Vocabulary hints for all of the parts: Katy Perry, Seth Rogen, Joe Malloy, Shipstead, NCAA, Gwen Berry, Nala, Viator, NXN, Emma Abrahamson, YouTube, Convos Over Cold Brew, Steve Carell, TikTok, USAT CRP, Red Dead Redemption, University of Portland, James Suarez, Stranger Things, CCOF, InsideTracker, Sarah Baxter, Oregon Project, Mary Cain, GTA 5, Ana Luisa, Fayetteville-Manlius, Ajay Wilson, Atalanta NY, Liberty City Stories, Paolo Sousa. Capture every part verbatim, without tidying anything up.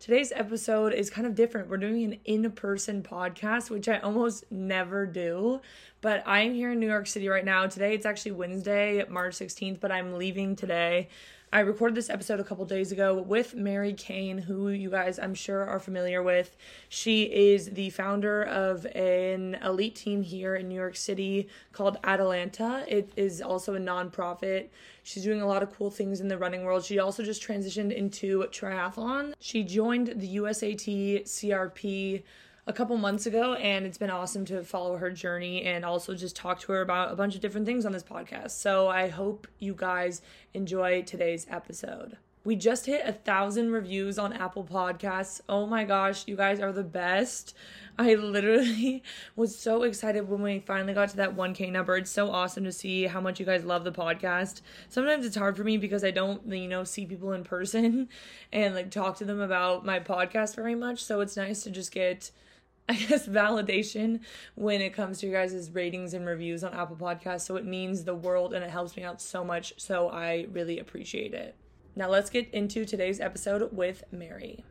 Today's episode is kind of different. We're doing an in-person podcast, which I almost never do, but I'm here in New York City right now. Today, it's actually Wednesday, March sixteenth, but I'm leaving today. I recorded this episode a couple days ago with Mary Cain, who you guys, I'm sure, are familiar with. She is the founder of an elite team here in New York City called Atalanta. It is also a nonprofit. She's doing a lot of cool things in the running world. She also just transitioned into triathlon. She joined the U S A T C R P a couple months ago, and it's been awesome to follow her journey and also just talk to her about a bunch of different things on this podcast. So I hope you guys enjoy today's episode. We just hit a thousand reviews on Apple Podcasts. Oh my gosh, you guys are the best. I literally was so excited when we finally got to that one K number. It's so awesome to see how much you guys love the podcast. Sometimes it's hard for me because I don't, you know, see people in person and like talk to them about my podcast very much. So it's nice to just get, I guess, validation when it comes to your guys' ratings and reviews on Apple Podcasts. So it means the world and it helps me out so much. So I really appreciate it. Now let's get into today's episode with Mary.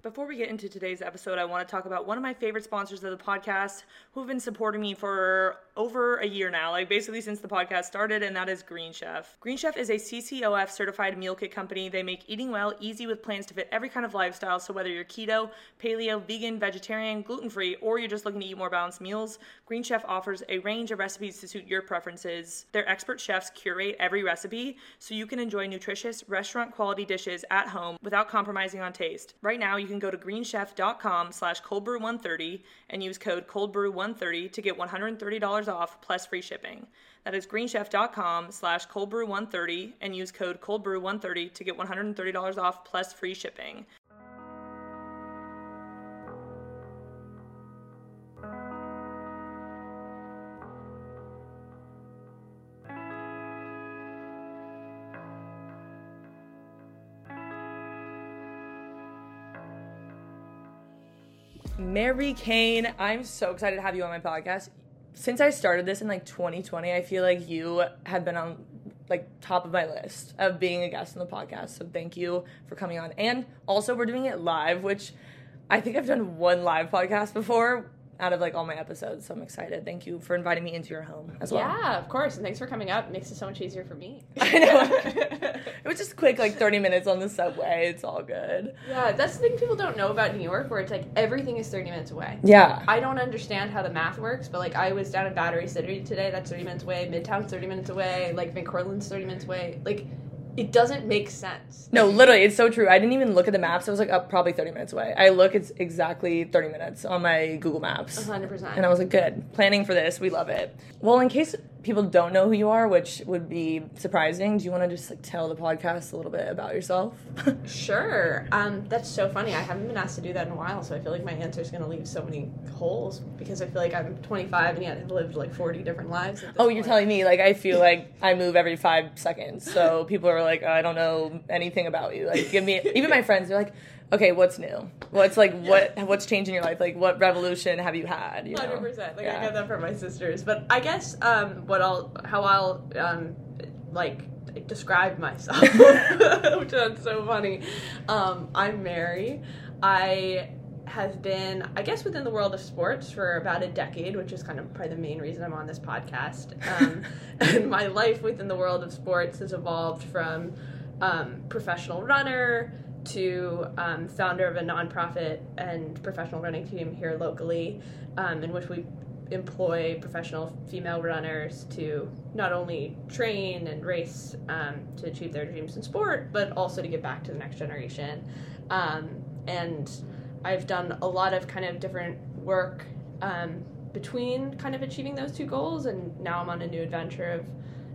Before we get into today's episode, I want to talk about one of my favorite sponsors of the podcast who've been supporting me for over a year now, like basically since the podcast started, and that is Green Chef. Green Chef is a C C O F certified meal kit company. They make eating well easy with plans to fit every kind of lifestyle. So whether you're keto, paleo, vegan, vegetarian, gluten-free, or you're just looking to eat more balanced meals, Green Chef offers a range of recipes to suit your preferences. Their expert chefs curate every recipe so you can enjoy nutritious, restaurant-quality dishes at home without compromising on taste. Right now, you can go to green chef dot com slash cold brew one thirty and use code cold brew one thirty to get one hundred thirty dollars off plus free shipping. That is green chef dot com slash cold brew one thirty and use code cold brew one thirty to get one hundred thirty dollars off plus free shipping. Mary Cain, I'm so excited to have you on my podcast. Since I started this in like twenty twenty, I feel like you have been on like top of my list of being a guest on the podcast. So thank you for coming on. And also we're doing it live, which I think I've done one live podcast before out of like all my episodes. So I'm excited. Thank you for inviting me into your home as well. Yeah, of course. And thanks for coming up. It makes it so much easier for me. I know. It was just quick, like thirty minutes on the subway. It's all good. Yeah, that's the thing people don't know about New York, where it's like everything is thirty minutes away. Yeah. I don't understand how the math works, but like I was down in Battery City today. That's thirty minutes away. Midtown's thirty minutes away. Like Van Cortlandt's thirty minutes away. Like it doesn't make sense. No, literally, it's so true. I didn't even look at the maps. I was like, oh, probably thirty minutes away. I look, it's exactly thirty minutes on my Google Maps. one hundred percent. And I was like, good. Planning for this. We love it. Well, in case people don't know who you are, which would be surprising, do you want to just like tell the podcast a little bit about yourself? Sure. Um, that's so funny. I haven't been asked to do that in a while, so I feel like my answer is going to leave so many holes because I feel like I'm twenty-five and yet I've lived like forty different lives. At this oh, point. You're telling me, like, I feel like I move every five seconds, so people are like, oh, I don't know anything about you. Like, give me, even my friends, they're like, okay, what's new? What's like yeah. what what's changed in your life? Like, what revolution have you had? You know? one hundred percent. Like yeah. I got that from my sisters, but I guess um, what I'll how I'll um, like. describe myself, which sounds so funny. Um, I'm Mary. I have been, I guess, within the world of sports for about a decade, which is kind of probably the main reason I'm on this podcast. Um, and my life within the world of sports has evolved from um, professional runner to um, founder of a nonprofit and professional running team here locally, um, in which we employ professional female runners to not only train and race um, to achieve their dreams in sport, but also to give back to the next generation. Um, and I've done a lot of kind of different work um, between kind of achieving those two goals, and now I'm on a new adventure of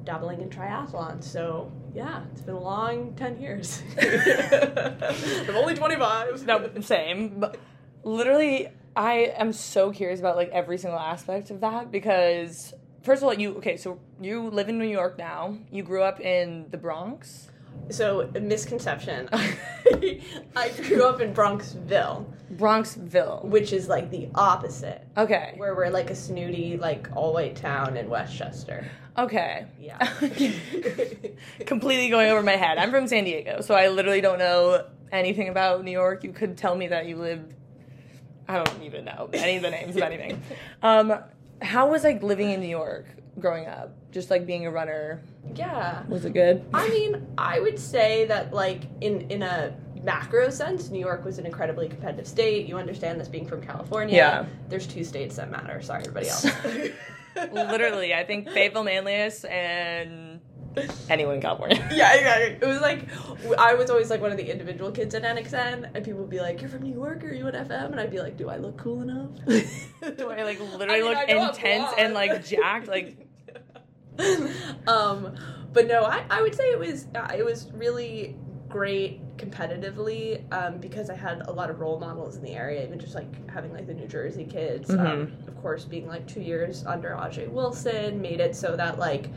dabbling in triathlon. So yeah, it's been a long ten years. I'm only twenty-five. No, same. But literally, I am so curious about, like, every single aspect of that because, first of all, you, okay, so you live in New York now. You grew up in the Bronx? So, a misconception. I grew up in Bronxville. Bronxville. Which is, like, the opposite. Okay. Where we're, like, a snooty, like, all-white town in Westchester. Okay. Yeah. Completely going over my head. I'm from San Diego, so I literally don't know anything about New York. You could tell me that you lived... I don't even know any of the names of anything. Um, how was, like, living in New York growing up? Just, like, being a runner? Yeah. Was it good? I mean, I would say that, like, in, in a macro sense, New York was an incredibly competitive state. You understand this being from California. Yeah. There's two states that matter. Sorry, everybody else. Literally, I think Fayetteville-Manlius and... anyone in California. Yeah, exactly. It was like, I was always like one of the individual kids in N X N, and people would be like, you're from New York, are you an F M? And I'd be like, do I look cool enough? Do I, like, literally I mean, look intense and, like, jacked? Like, um, but no, I, I would say it was, it was really great competitively, um, because I had a lot of role models in the area, even just, like, having, like, the New Jersey kids, mm-hmm. um, of course, being, like, two years under Ajay Wilson, made it so that, like,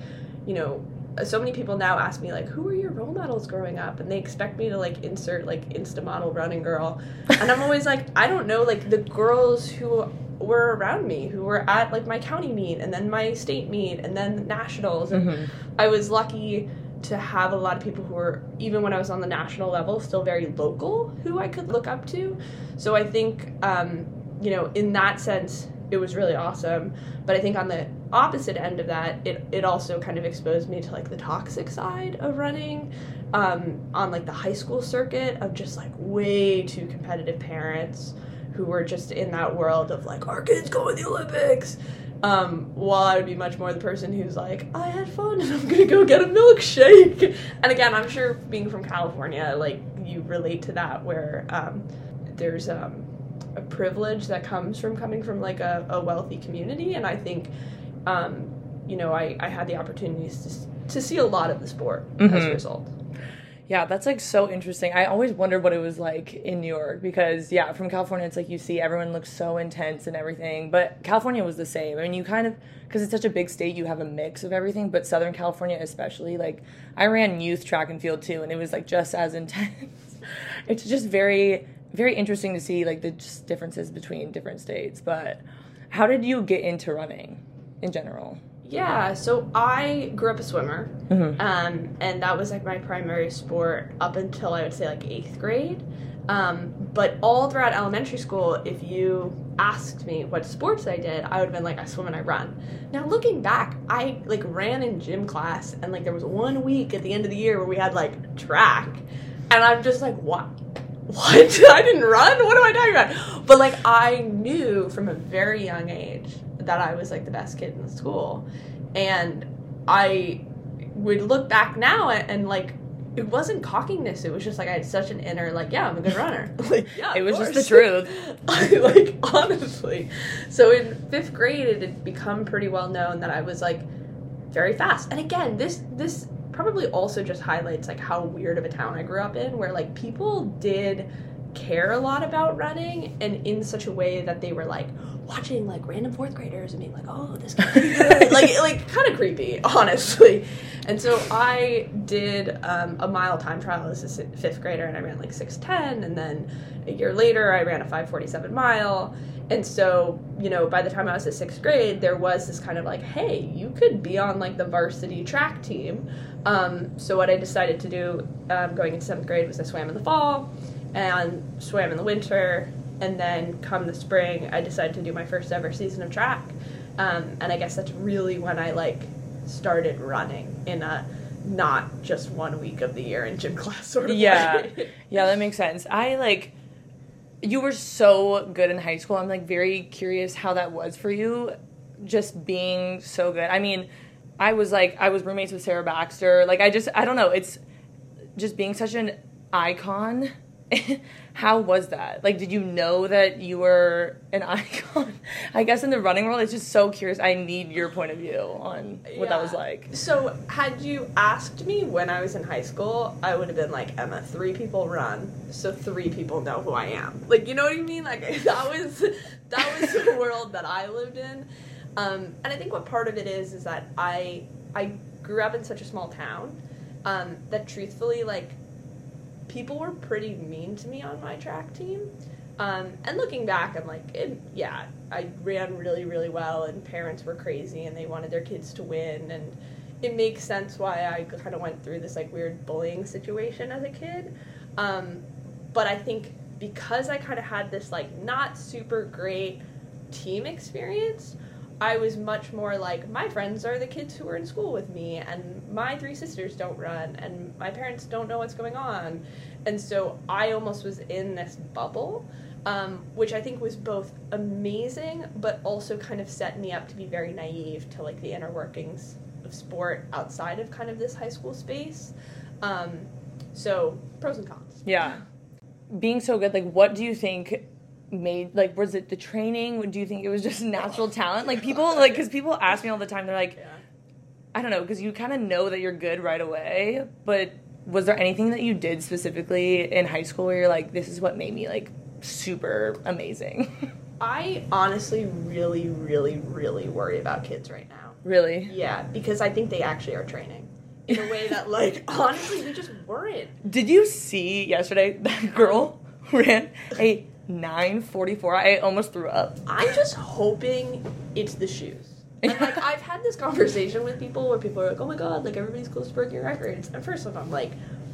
you know, so many people now ask me, like, who were your role models growing up? And they expect me to, like, insert, like, Insta model running girl. And I'm always like, I don't know, like, the girls who were around me, who were at, like, my county meet and then my state meet and then nationals. And mm-hmm. I was lucky to have a lot of people who were, even when I was on the national level, still very local, who I could look up to. So I think, um, you know, in that sense, it was really awesome. But I think on the opposite end of that, it it also kind of exposed me to, like, the toxic side of running, um, on, like, the high school circuit of just, like, way too competitive parents who were just in that world of, like, our kids go to the Olympics, um, while I would be much more the person who's like, I had fun and I'm gonna go get a milkshake. And again, I'm sure being from California, like, you relate to that, where um, there's um, a privilege that comes from coming from, like, a, a wealthy community. And I think Um, you know, I, I had the opportunities to, to see a lot of the sport mm-hmm. as a result. Yeah, that's, like, so interesting. I always wondered what it was like in New York because, yeah, from California, it's like you see everyone looks so intense and everything. But California was the same. I mean, you kind of, because it's such a big state, you have a mix of everything. But Southern California especially, like, I ran youth track and field too, and it was, like, just as intense. It's just very, very interesting to see, like, the just differences between different states. But how did you get into running? In general. Yeah, so I grew up a swimmer, mm-hmm. um, and that was, like, my primary sport up until, I would say, like, eighth grade. Um, but all throughout elementary school, if you asked me what sports I did, I would have been like, I swim and I run. Now, looking back, I, like, ran in gym class, and, like, there was one week at the end of the year where we had, like, track, and I'm just like, what? What? I didn't run? What am I talking about? But, like, I knew from a very young age that I was, like, the best kid in the school. And I would look back now and, and, like, it wasn't cockiness. It was just, like, I had such an inner, like, yeah, I'm a good runner. Like, yeah, it was course. Just the truth. I, like, honestly. So in fifth grade, it had become pretty well known that I was, like, very fast. And again, this this probably also just highlights, like, how weird of a town I grew up in, where, like, people did care a lot about running, and in such a way that they were, like, watching, like, random fourth graders and being like, oh, this guy's pretty good. like like kind of creepy, honestly. And so I did um, a mile time trial as a fifth grader, and I ran like six ten, and then a year later I ran a five forty-seven mile. And so, you know, by the time I was in sixth grade, there was this kind of like, hey, you could be on like the varsity track team. Um, so what I decided to do um, going into seventh grade was I swam in the fall and swam in the winter. And then come the spring, I decided to do my first ever season of track. Um, and I guess that's really when I like started running in a not just one week of the year in gym class sort of yeah. way. Yeah, that makes sense. I like... You were so good in high school. I'm, like, very curious how that was for you, just being so good. I mean, I was, like, I was roommates with Sarah Baxter. Like, I just, I don't know. It's just being such an icon. How was that? Like, did you know that you were an icon? I guess in the running world, it's just so curious. I need your point of view on what yeah. that was like. So, had you asked me when I was in high school, I would have been like, Emma, three people run, so three people know who I am. Like, you know what I mean? Like, that was, that was the world that I lived in. Um, and I think what part of it is is that I, I grew up in such a small town um, that truthfully, like, people were pretty mean to me on my track team. Um, and looking back, I'm like, it, yeah, I ran really, really well, and parents were crazy, and they wanted their kids to win, and it makes sense why I kind of went through this, like, weird bullying situation as a kid. Um, but I think because I kind of had this, like, not super great team experience, I was much more like, my friends are the kids who are in school with me, and my three sisters don't run, and my parents don't know what's going on. And so I almost was in this bubble, um, which I think was both amazing, but also kind of set me up to be very naive to, like, the inner workings of sport outside of kind of this high school space. Um, so pros and cons. Yeah. Being so good, like, what do you think... made, like, was it the training? Do you think it was just natural talent? Like, people, like, because people ask me all the time, they're like, yeah. I don't know, because you kind of know that you're good right away, but was there anything that you did specifically in high school where you're like, this is what made me, like, super amazing? I honestly really, really, really worry about kids right now. Really? Yeah, because I think they actually are training. In a way that, like, honestly, we just weren't. Did you see yesterday that girl ran a... nine forty-four. I almost threw up. I'm just hoping it's the shoes. And, like, I've had this conversation with people where people are like, oh my god, like, everybody's close to breaking records. And first of all, I'm like,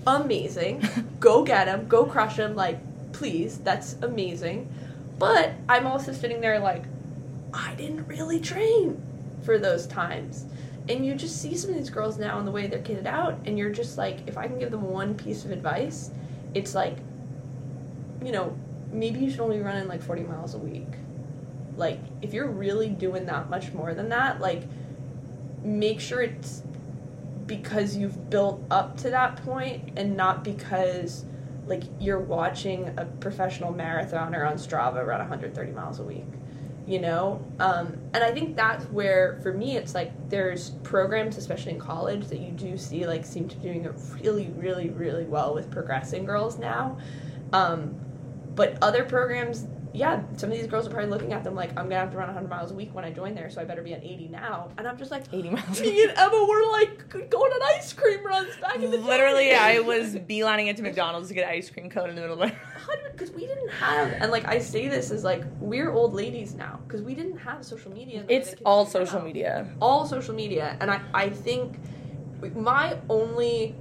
amazing. Go get them. Go crush them. Like, please. That's amazing. But I'm also sitting there like, I didn't really train for those times. And you just see some of these girls now and the way they're kitted out, and you're just like, if I can give them one piece of advice, it's like, you know, maybe you should only run in, like, forty miles a week. Like, if you're really doing that much more than that, like, make sure it's because you've built up to that point and not because, like, you're watching a professional marathoner on Strava run one hundred thirty miles a week, you know? Um, and I think that's where, for me, it's, like, there's programs, especially in college, that you do see, like, seem to be doing it really, really, really well with progressing girls now. Um... But other programs, yeah, some of these girls are probably looking at them like, I'm going to have to run one hundred miles a week when I join there, so I better be at eighty now. And I'm just like, eighty miles. Me and Emma were, like, going on ice cream runs back in the day. Literally, I was beelining it to McDonald's to get an ice cream cone in the middle of it. Because we didn't have, and, like, I say this as, like, we're old ladies now, because we didn't have social media. It's all social media. All social media. And I, I think my only...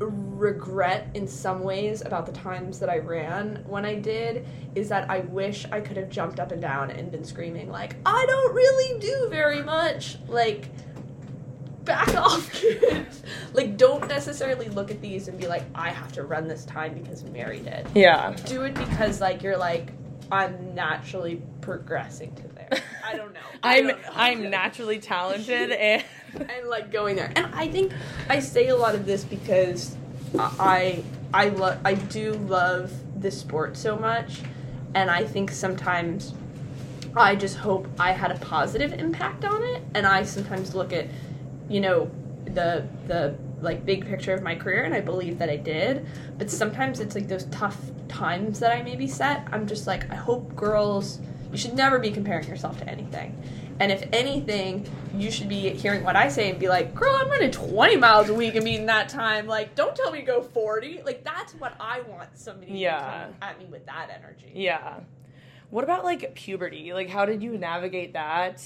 regret in some ways about the times that I ran when I did is that I wish I could have jumped up and down and been screaming like, I don't really do very much, like, back off, kids. Like, don't necessarily look at these and be like, I have to run this time because Mary did. Yeah, do it because, like, you're like, I'm naturally progressing to there. I don't know. I I'm don't know. I'm naturally talented and and like going there. And I think I say a lot of this because I I love I do love this sport so much, and I think sometimes I just hope I had a positive impact on it. And I sometimes look at, you know, the the like big picture of my career, and I believe that I did. But sometimes it's like those tough times that I maybe set, I'm just like, I hope girls, you should never be comparing yourself to anything. And if anything, you should be hearing what I say and be like, girl, I'm running twenty miles a week and beating that time. Like, don't tell me to go forty. Like, that's what I want somebody yeah. to come at me with that energy. Yeah. What about, like, puberty? Like, how did you navigate that?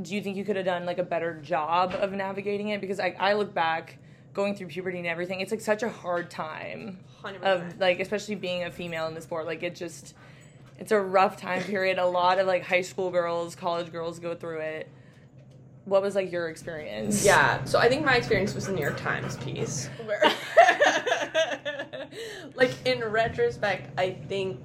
Do you think you could have done, like, a better job of navigating it? Because I, I look back, going through puberty and everything, it's, like, such a hard time. one hundred percent. Of, like, especially being a female in the sport. Like, it just... It's a rough time period. A lot of, like, high school girls, college girls go through it. What was, like, your experience? Yeah. So I think my experience was the New York Times piece. Where like, in retrospect, I think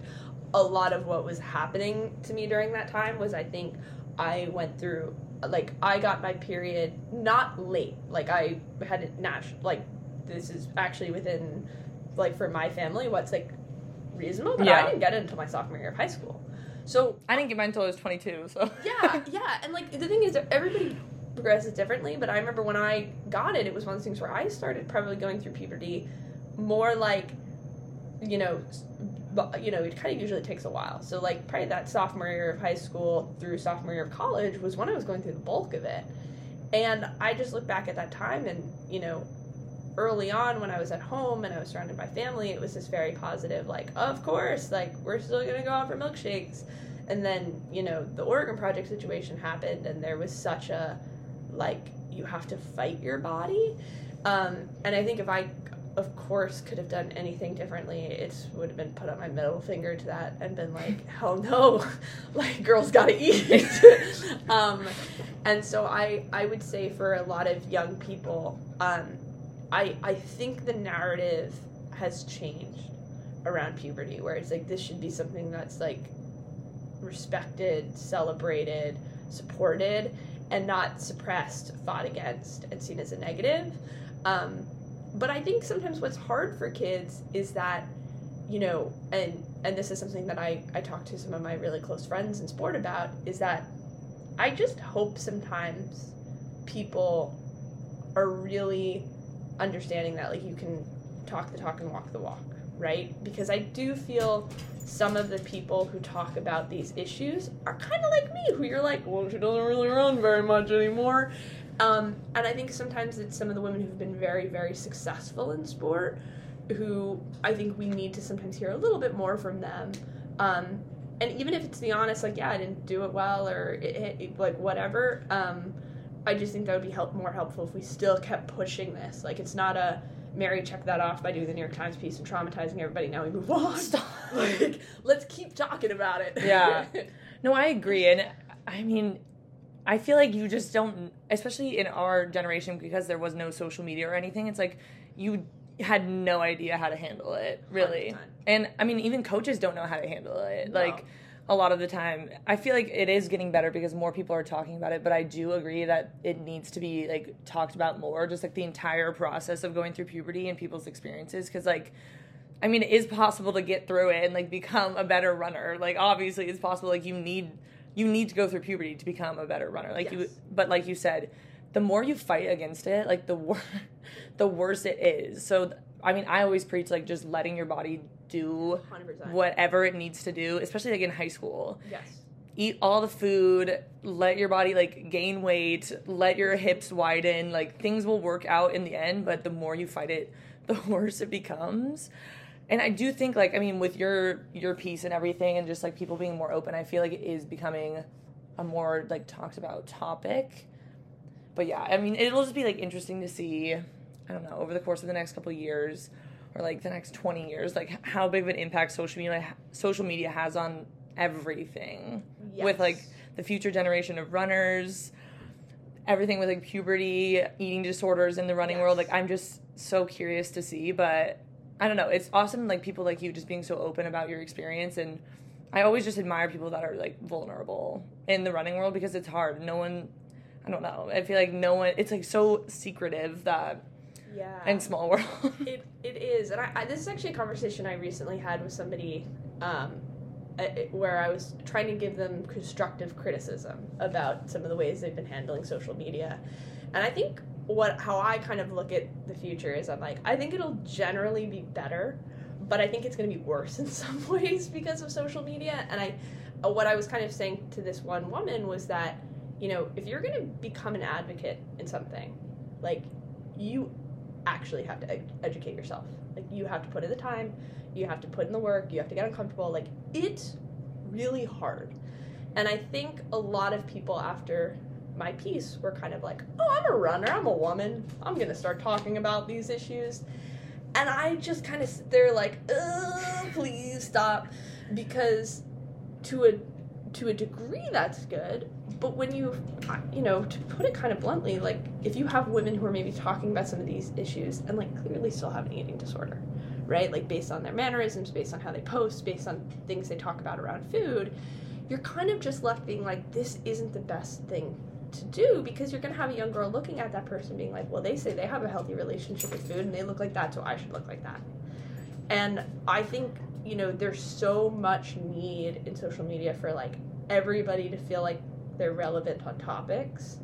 a lot of what was happening to me during that time was I think I went through, like, I got my period not late. Like, I had it natural. Like, this is actually within, like, for my family, what's, like, reasonable, but yeah. I didn't get it until my sophomore year of high school. So I didn't get mine until I was twenty-two, so yeah yeah and like the thing is that everybody progresses differently, but I remember when I got it, it was one of those things where I started probably going through puberty more like, you know, you know, it kind of usually takes a while, so like probably that sophomore year of high school through sophomore year of college was when I was going through the bulk of it. And I just look back at that time and, you know, early on when I was at home and I was surrounded by family, it was this very positive, like, of course, like, we're still going to go out for milkshakes. And then, you know, the Oregon Project situation happened and there was such a, like, you have to fight your body. Um, and I think if I, of course, could have done anything differently, it would have been put up my middle finger to that and been like, hell no, like, girls gotta eat. um, and so I, I would say for a lot of young people, um, I, I think the narrative has changed around puberty, where it's like this should be something that's like respected, celebrated, supported, and not suppressed, fought against, and seen as a negative. Um, but I think sometimes what's hard for kids is that, you know, and and this is something that I, I talk to some of my really close friends in sport about, is that I just hope sometimes people are really understanding that, like, you can talk the talk and walk the walk, right? Because I do feel some of the people who talk about these issues are kind of like me, who you're like, well, she doesn't really run very much anymore. Um, and I think sometimes it's some of the women who've been very, very successful in sport who I think we need to sometimes hear a little bit more from them. Um, and even if it's the honest, like, yeah, I didn't do it well, or it, it, like, whatever, um, I just think that would be help more helpful if we still kept pushing this. Like, it's not a, Mary, check that off by doing the New York Times piece and traumatizing everybody. Now we move on. Stop. Like, let's keep talking about it. Yeah. No, I agree. And, I mean, I feel like you just don't, especially in our generation, because there was no social media or anything, it's like you had no idea how to handle it, really. one hundred percent. And, I mean, even coaches don't know how to handle it. No. Like, a lot of the time. I feel like it is getting better because more people are talking about it, but I do agree that it needs to be, like, talked about more, just, like, the entire process of going through puberty and people's experiences, because, like, I mean, it is possible to get through it and, like, become a better runner. Like, obviously it's possible. Like, you need you need to go through puberty to become a better runner. Like, yes. you but like you said, the more you fight against it, like, the wor- the worse it is. So, I mean, I always preach, like, just letting your body do one hundred percent. Whatever it needs to do, especially, like, in high school. Yes. Eat all the food, let your body, like, gain weight, let your hips widen. Like, things will work out in the end, but the more you fight it, the worse it becomes. And I do think, like, I mean, with your your piece and everything and just, like, people being more open, I feel like it is becoming a more, like, talked about topic. But, yeah, I mean, it'll just be, like, interesting to see, I don't know, over the course of the next couple of years, or, like, the next twenty years, like, how big of an impact social media social media has on everything. Yes. With, like, the future generation of runners, everything with, like, puberty, eating disorders in the running yes. world. Like, I'm just so curious to see, but I don't know. It's awesome, like, people like you just being so open about your experience, and I always just admire people that are, like, vulnerable in the running world, because it's hard. No one, I don't know. I feel like no one, it's, like, so secretive that... Yeah. And small world. it It is. And I, I, this is actually a conversation I recently had with somebody um, it, where I was trying to give them constructive criticism about some of the ways they've been handling social media. And I think what how I kind of look at the future is I'm like, I think it'll generally be better, but I think it's going to be worse in some ways because of social media. And I, what I was kind of saying to this one woman was that you know, if you're going to become an advocate in something, like, you actually have to ed- educate yourself. Like, you have to put in the time, you have to put in the work, you have to get uncomfortable. Like, it's really hard. And I think a lot of people after my piece were kind of like, oh, I'm a runner, I'm a woman, I'm going to start talking about these issues. And I just kind of sit there like, ugh, please stop. Because to a to a degree that's good, but when you, you know, to put it kind of bluntly, like, if you have women who are maybe talking about some of these issues and, like, clearly still have an eating disorder, right? Like, based on their mannerisms, based on how they post, based on things they talk about around food, you're kind of just left being like, this isn't the best thing to do, because you're going to have a young girl looking at that person being like, well, they say they have a healthy relationship with food and they look like that, so I should look like that. And I think, you know, there's so much need in social media for, like, everybody to feel like they're relevant on topics.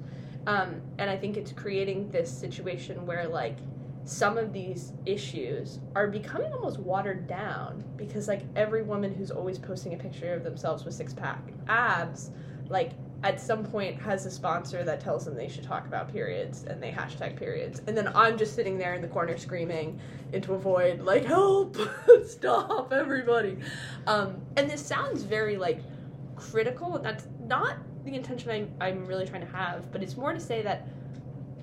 Um, and I think it's creating this situation where, like, some of these issues are becoming almost watered down, because, like, every woman who's always posting a picture of themselves with six-pack abs, like, at some point has a sponsor that tells them they should talk about periods, and they hashtag periods. And then I'm just sitting there in the corner screaming into a void, like, help, stop, everybody. Um, and this sounds very, like, critical, and that's not the intention I'm, I'm really trying to have, but it's more to say that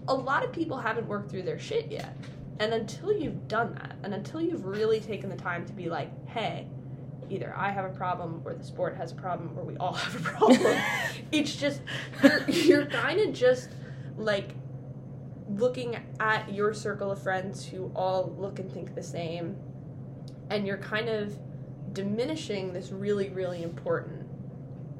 a lot of people haven't worked through their shit yet. And until you've done that, and until you've really taken the time to be like, hey, either I have a problem, or the sport has a problem, or we all have a problem. It's just, you're, you're kind of just, like, looking at your circle of friends who all look and think the same, and you're kind of diminishing this really, really important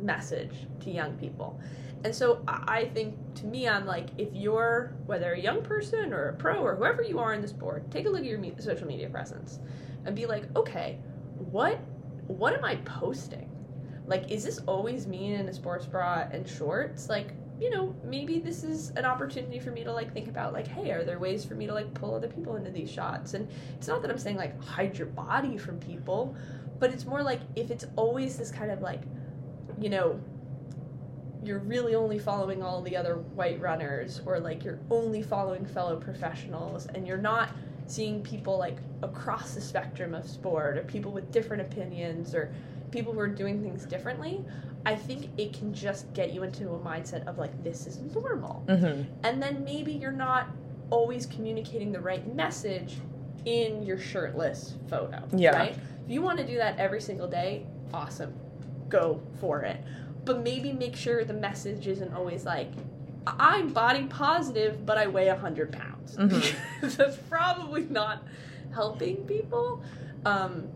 message to young people. And so I think, to me, I'm like, if you're, whether a young person or a pro or whoever you are in the sport, take a look at your me- social media presence and be like, okay, what what am I posting? Like, is this always me in a sports bra and shorts? Like, you know, maybe this is an opportunity for me to, like, think about, like, hey, are there ways for me to, like, pull other people into these shots? And it's not that I'm saying, like, hide your body from people, but it's more like, if it's always this kind of, like, you know, you're really only following all the other white runners, or, like, you're only following fellow professionals, and you're not seeing people, like, across the spectrum of sport, or people with different opinions, or people who are doing things differently, I think it can just get you into a mindset of, like, this is normal. Mm-hmm. And then maybe you're not always communicating the right message in your shirtless photo, yeah. right? If you want to do that every single day, awesome. Go for it. But maybe make sure the message isn't always like, I'm body positive, but I weigh one hundred pounds. Mm-hmm. That's probably not helping people. Um,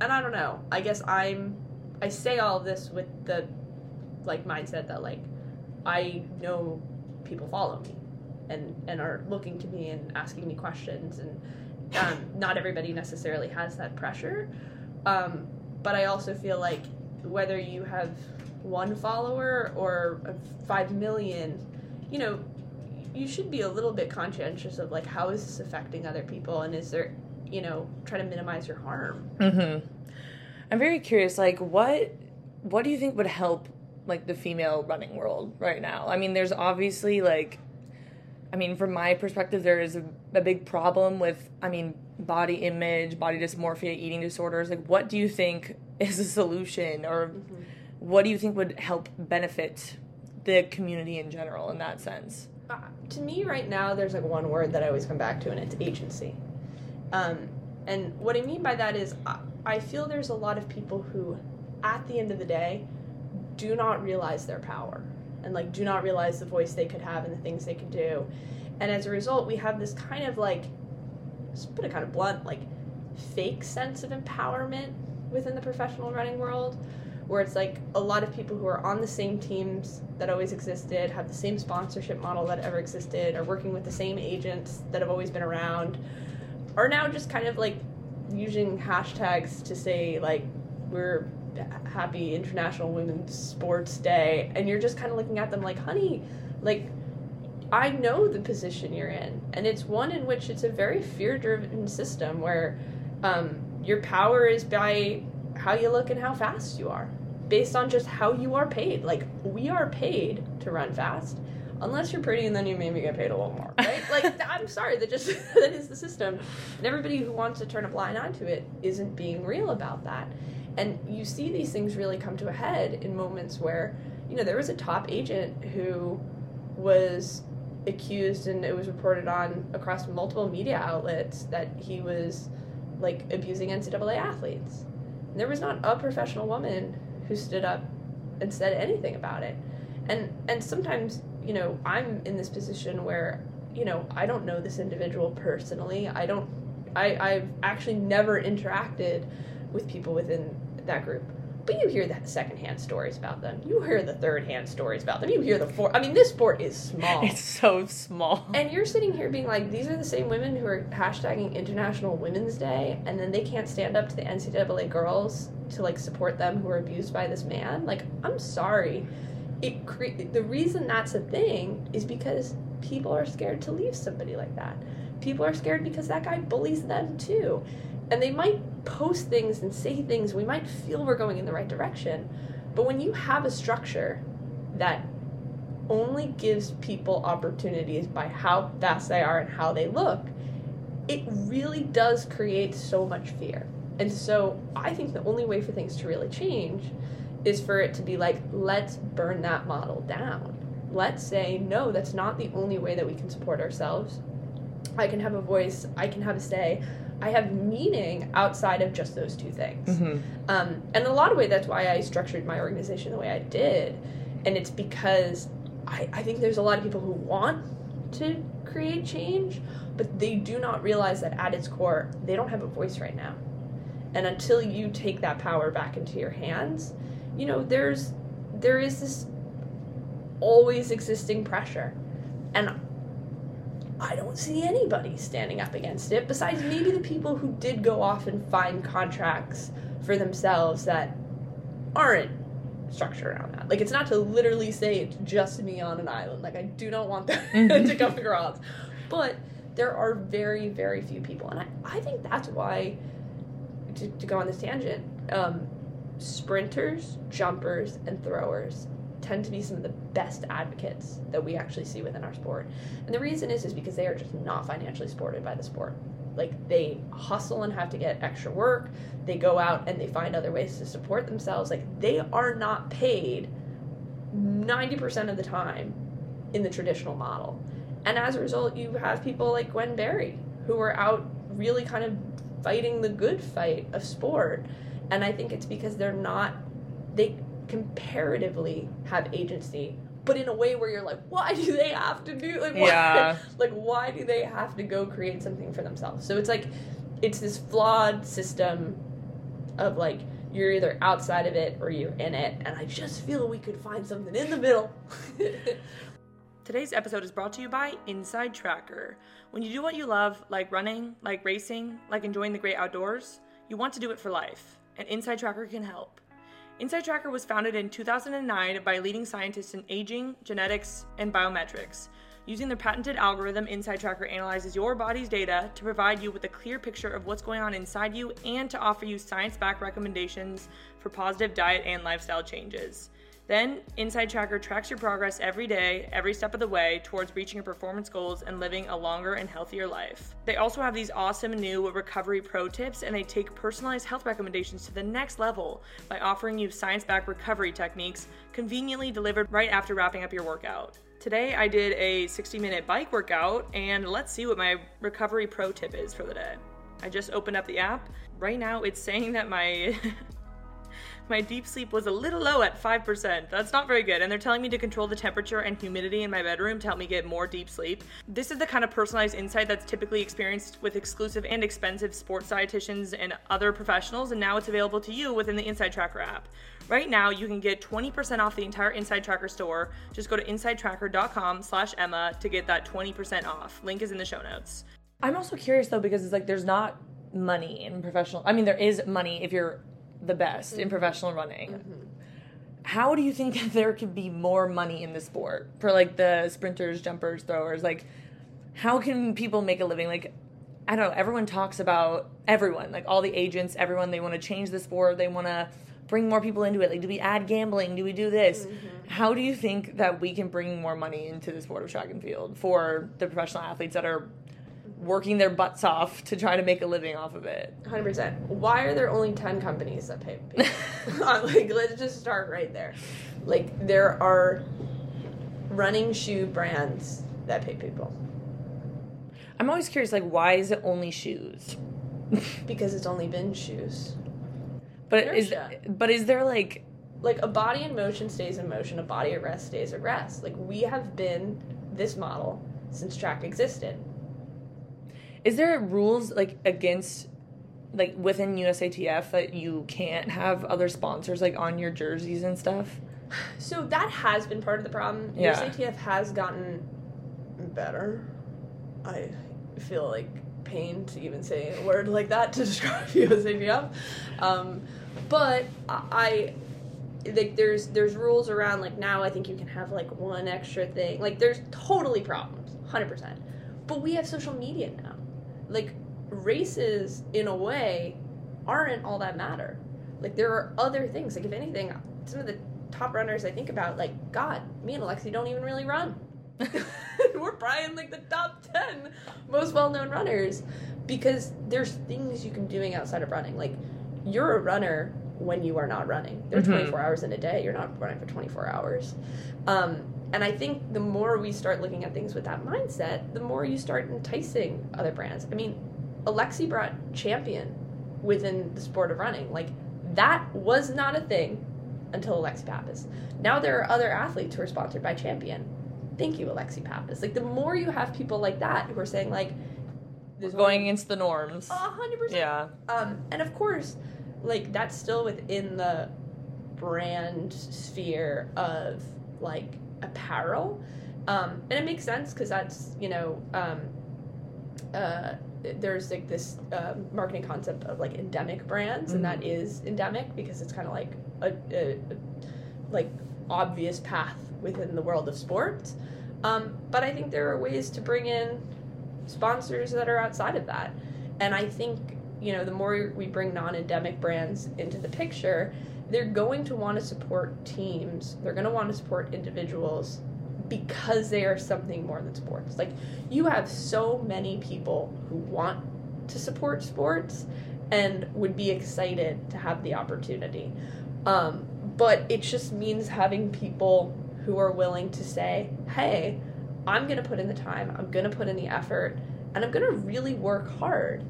and I don't know. I guess I'm, I say all this with the, like, mindset that, like, I know people follow me and, and are looking to me and asking me questions. And um, not everybody necessarily has that pressure. Um, but I also feel like whether you have one follower or five million, you know, you should be a little bit conscientious of, like, how is this affecting other people, and is there, you know, try to minimize your harm. Mm-hmm. I'm very curious, like, what what do you think would help, like, the female running world right now? I mean, there's obviously, like, I mean, from my perspective, there is a, a big problem with, I mean, body image, body dysmorphia, eating disorders. Like, what do you think is a solution, or mm-hmm. what do you think would help benefit the community in general in that sense? Uh, to me right now, there's, like, one word that I always come back to, and it's agency. Um, and what I mean by that is I, I feel there's a lot of people who, at the end of the day, do not realize their power and, like, do not realize the voice they could have and the things they could do. And as a result, we have this kind of, like, let's put it kind of blunt, like, fake sense of empowerment within the professional running world, where it's like a lot of people who are on the same teams that always existed, have the same sponsorship model that ever existed, are working with the same agents that have always been around, are now just kind of, like, using hashtags to say, like, we're happy International Women's Sports Day, and you're just kind of looking at them like, honey, like, I know the position you're in, and it's one in which it's a very fear-driven system where um, your power is by how you look and how fast you are. based on just how you are paid. Like, we are paid to run fast. Unless you're pretty, and then you maybe get paid a little more, right? Like, I'm sorry, that just that is the system. And everybody who wants to turn a blind eye to it isn't being real about that. And you see these things really come to a head in moments where, you know, there was a top agent who was accused, and it was reported on across multiple media outlets, that he was, like, abusing N C double A athletes. And there was not a professional woman who stood up and said anything about it. And and sometimes, you know, I'm in this position where, you know, I don't know this individual personally. I don't, I, I've actually never interacted with people within that group. But you hear the secondhand stories about them. You hear the third-hand stories about them. You hear the four. I mean, this sport is small. It's so small. And you're sitting here being like, these are the same women who are hashtagging International Women's Day, and then they can't stand up to the N C double A girls to, like, support them who are abused by this man. Like, I'm sorry. It cre- the reason that's a thing is because people are scared to leave somebody like that. People are scared because that guy bullies them too. And they might post things and say things. We might feel we're going in the right direction. But when you have a structure that only gives people opportunities by how fast they are and how they look, it really does create so much fear. And so I think the only way for things to really change is for it to be like, let's burn that model down. Let's say, no, that's not the only way that we can support ourselves. I can have a voice, I can have a say, I have meaning outside of just those two things. Mm-hmm. Um, and in a lot of ways, that's why I structured my organization the way I did. And it's because I, I think there's a lot of people who want to create change, but they do not realize that at its core, they don't have a voice right now. And until you take that power back into your hands, you know, there's there is this always existing pressure, and I don't see anybody standing up against it, besides maybe the people who did go off and find contracts for themselves that aren't structured around that. Like, it's not to literally say it's just me on an island. Like, I do not want that to come across. But there are very, very few people, and I, I think that's why, to, to go on this tangent, um, sprinters, jumpers, and throwers tend to be some of the best advocates that we actually see within our sport. And the reason is is because they are just not financially supported by the sport. Like, they hustle and have to get extra work. They go out and they find other ways to support themselves. Like, they are not paid ninety percent of the time in the traditional model. And as a result, you have people like Gwen Berry, who are out really kind of fighting the good fight of sport. And I think it's because they're not, they comparatively have agency, but in a way where you're like, why do they have to do, like, why, yeah. like, why do they have to go create something for themselves? So it's like, it's this flawed system of, like, you're either outside of it or you're in it, and I just feel we could find something in the middle. Today's episode is brought to you by Inside Tracker. When you do what you love, like running, like racing, like enjoying the great outdoors, you want to do it for life, and InsideTracker can help. InsideTracker was founded in two thousand nine by leading scientists in aging, genetics, and biometrics. Using their patented algorithm, InsideTracker analyzes your body's data to provide you with a clear picture of what's going on inside you and to offer you science-backed recommendations for positive diet and lifestyle changes. Then, InsideTracker tracks your progress every day, every step of the way, towards reaching your performance goals and living a longer and healthier life. They also have these awesome new recovery pro tips, and they take personalized health recommendations to the next level by offering you science-backed recovery techniques conveniently delivered right after wrapping up your workout. Today, I did a sixty-minute bike workout, and let's see what my recovery pro tip is for the day. I just opened up the app. Right now, it's saying that my... My deep sleep was a little low at five percent. That's not very good. And they're telling me to control the temperature and humidity in my bedroom to help me get more deep sleep. This is the kind of personalized insight that's typically experienced with exclusive and expensive sports dietitians and other professionals. And now it's available to you within the InsideTracker app. Right now, you can get twenty percent off the entire InsideTracker store. Just go to insidetracker.com slash Emma to get that twenty percent off. Link is in the show notes. I'm also curious, though, because it's like there's not money in professional. I mean, there is money if you're the best mm-hmm. in professional running. Mm-hmm. How do you think that there could be more money in the sport for, like, the sprinters, jumpers, throwers? Like, how can people make a living? Like, I don't know. Everyone talks about everyone, like all the agents, everyone, they want to change the sport. They want to bring more people into it? Like, do we add gambling? Do we do this? Mm-hmm. How do you think that we can bring more money into the sport of track and field for the professional athletes that are working their butts off to try to make a living off of it? one hundred percent. Why are there only ten companies that pay people? Like, let's just start right there. Like, there are running shoe brands that pay people. I'm always curious, like, why is it only shoes? Because it's only been shoes. But Inertia. is but is there, like... Like, a body in motion stays in motion, a body at rest stays at rest. Like, we have been this model since track existed. Is there rules, like, against, like, within U S A T F that you can't have other sponsors, like, on your jerseys and stuff? So that has been part of the problem. Yeah. U S A T F has gotten better. I feel, like, pain to even say a word like that to describe U S A T F. Um, but I... Like there's there's rules around, like, now I think you can have, like, one extra thing. Like, there's totally problems, one hundred percent. But we have social media now. Like, races, in a way, aren't all that matter. Like, there are other things. Like, if anything, some of the top runners I think about, like, God, me and Alexi don't even really run. We're probably, like, the top ten most well-known runners because there's things you can be doing outside of running. Like, you're a runner when you are not running. There are mm-hmm. twenty-four hours in a day. You're not running for twenty-four hours. Um, and I think the more we start looking at things with that mindset, the more you start enticing other brands. I mean, Alexi brought Champion within the sport of running. Like, that was not a thing until Alexi Pappas. Now there are other athletes who are sponsored by Champion. Thank you, Alexi Pappas. Like, the more you have people like that who are saying, like... There's going one... against the norms. A hundred percent. Yeah. Um, and of course... Like, that's still within the brand sphere of, like, apparel. Um, and it makes sense because that's, you know, um, uh, there's, like, this uh, marketing concept of, like, endemic brands. Mm-hmm. And that is endemic because it's kind of, like, a, a, a, like, obvious path within the world of sports. Um, but I think there are ways to bring in sponsors that are outside of that. And I think... You know, the more we bring non-endemic brands into the picture, they're going to want to support teams. They're going to want to support individuals because they are something more than sports. Like, you have so many people who want to support sports and would be excited to have the opportunity. Um, but it just means having people who are willing to say, hey, I'm going to put in the time, I'm going to put in the effort, and I'm going to really work hard.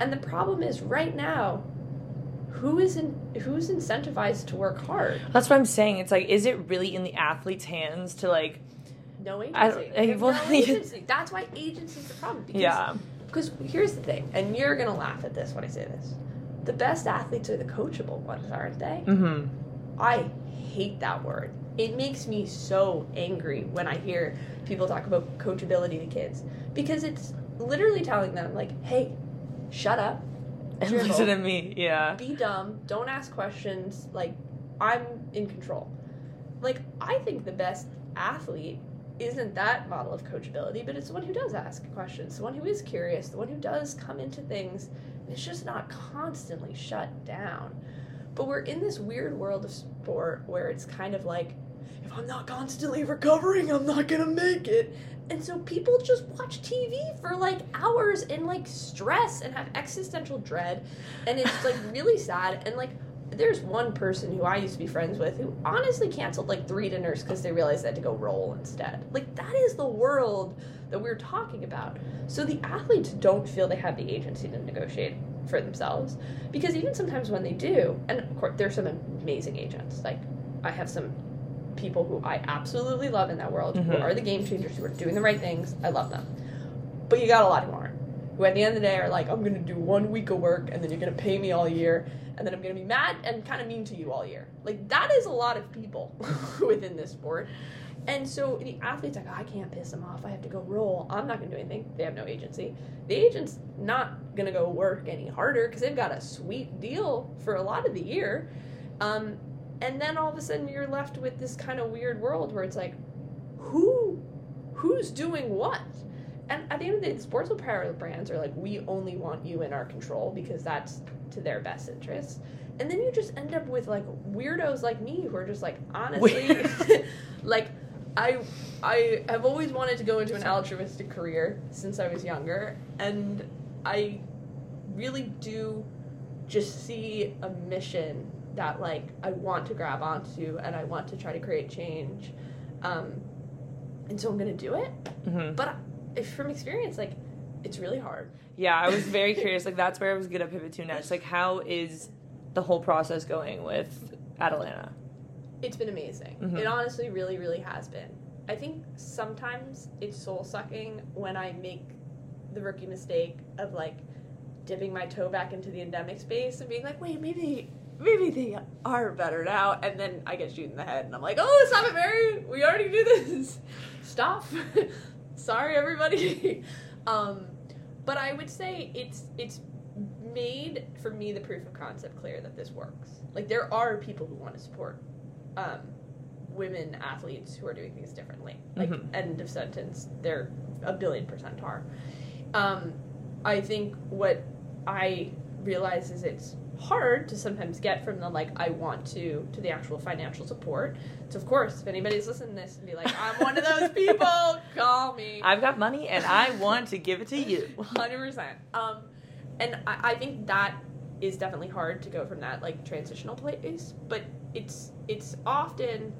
And the problem is, right now, who is in, who's incentivized to work hard? That's what I'm saying. It's like, is it really in the athlete's hands to, like... No agency. I don't, I, well, no agency. That's why agency is the problem. Because, yeah. Because here's the thing, and you're going to laugh at this when I say this. The best athletes are the coachable ones, aren't they? Mm-hmm. I hate that word. It makes me so angry when I hear people talk about coachability to kids. Because it's literally telling them, like, hey... Shut up. And dribble, listen to me, yeah. Be dumb. Don't ask questions. Like, I'm in control. Like, I think the best athlete isn't that model of coachability, but it's the one who does ask questions, the one who is curious, the one who does come into things. It's just not constantly shut down. But we're in this weird world of sport where it's kind of like, if I'm not constantly recovering, I'm not going to make it. And so people just watch T V for, like, hours and, like, stress and have existential dread. And it's, like, really sad. And, like, there's one person who I used to be friends with who honestly canceled, like, three dinners because they realized they had to go roll instead. Like, that is the world that we're talking about. So the athletes don't feel they have the agency to negotiate for themselves. Because even sometimes when they do, and, of course, there's some amazing agents. Like, I have some... people who I absolutely love in that world, mm-hmm. who are the game changers, who are doing the right things. I love them. But you got a lot who aren't. Who at the end of the day are like, I'm going to do one week of work, and then you're going to pay me all year, and then I'm going to be mad and kind of mean to you all year. Like, that is a lot of people within this sport. And so the athlete's like, oh, I can't piss them off. I have to go roll. I'm not going to do anything. They have no agency. The agent's not going to go work any harder because they've got a sweet deal for a lot of the year. Um... And then all of a sudden you're left with this kind of weird world where it's like, who, who's doing what? And at the end of the day, the sports apparel brands are like, we only want you in our control because that's to their best interest. And then you just end up with, like, weirdos like me who are just, like, honestly, like, I I have always wanted to go into an altruistic career since I was younger, and I really do just see a mission that, like, I want to grab onto, and I want to try to create change, um, and so I'm going to do it, mm-hmm. but if from experience, like, it's really hard. Yeah, I was very curious, like, that's where I was going to pivot to next, like, how is the whole process going with Atalanta? It's been amazing. Mm-hmm. It honestly really, really has been. I think sometimes it's soul-sucking when I make the rookie mistake of, like, dipping my toe back into the endemic space and being like, wait, maybe maybe they are better now. And then I get shot in the head, and I'm like, oh, stop it, Mary. We already do this. Stop. Sorry, everybody. um, but I would say it's it's made, for me, the proof of concept clear that this works. Like, there are people who want to support um, women athletes who are doing things differently. Like, mm-hmm. end of sentence, they're a billion percent are. Um, I think what I realize is it's hard to sometimes get from the, like, I want to, to the actual financial support. So, of course, if anybody's listening to this and be like, I'm one of those people, call me. I've got money and I want to give it to you. one hundred percent. Um, and I, I think that is definitely hard to go from that, like, transitional place. But it's it's often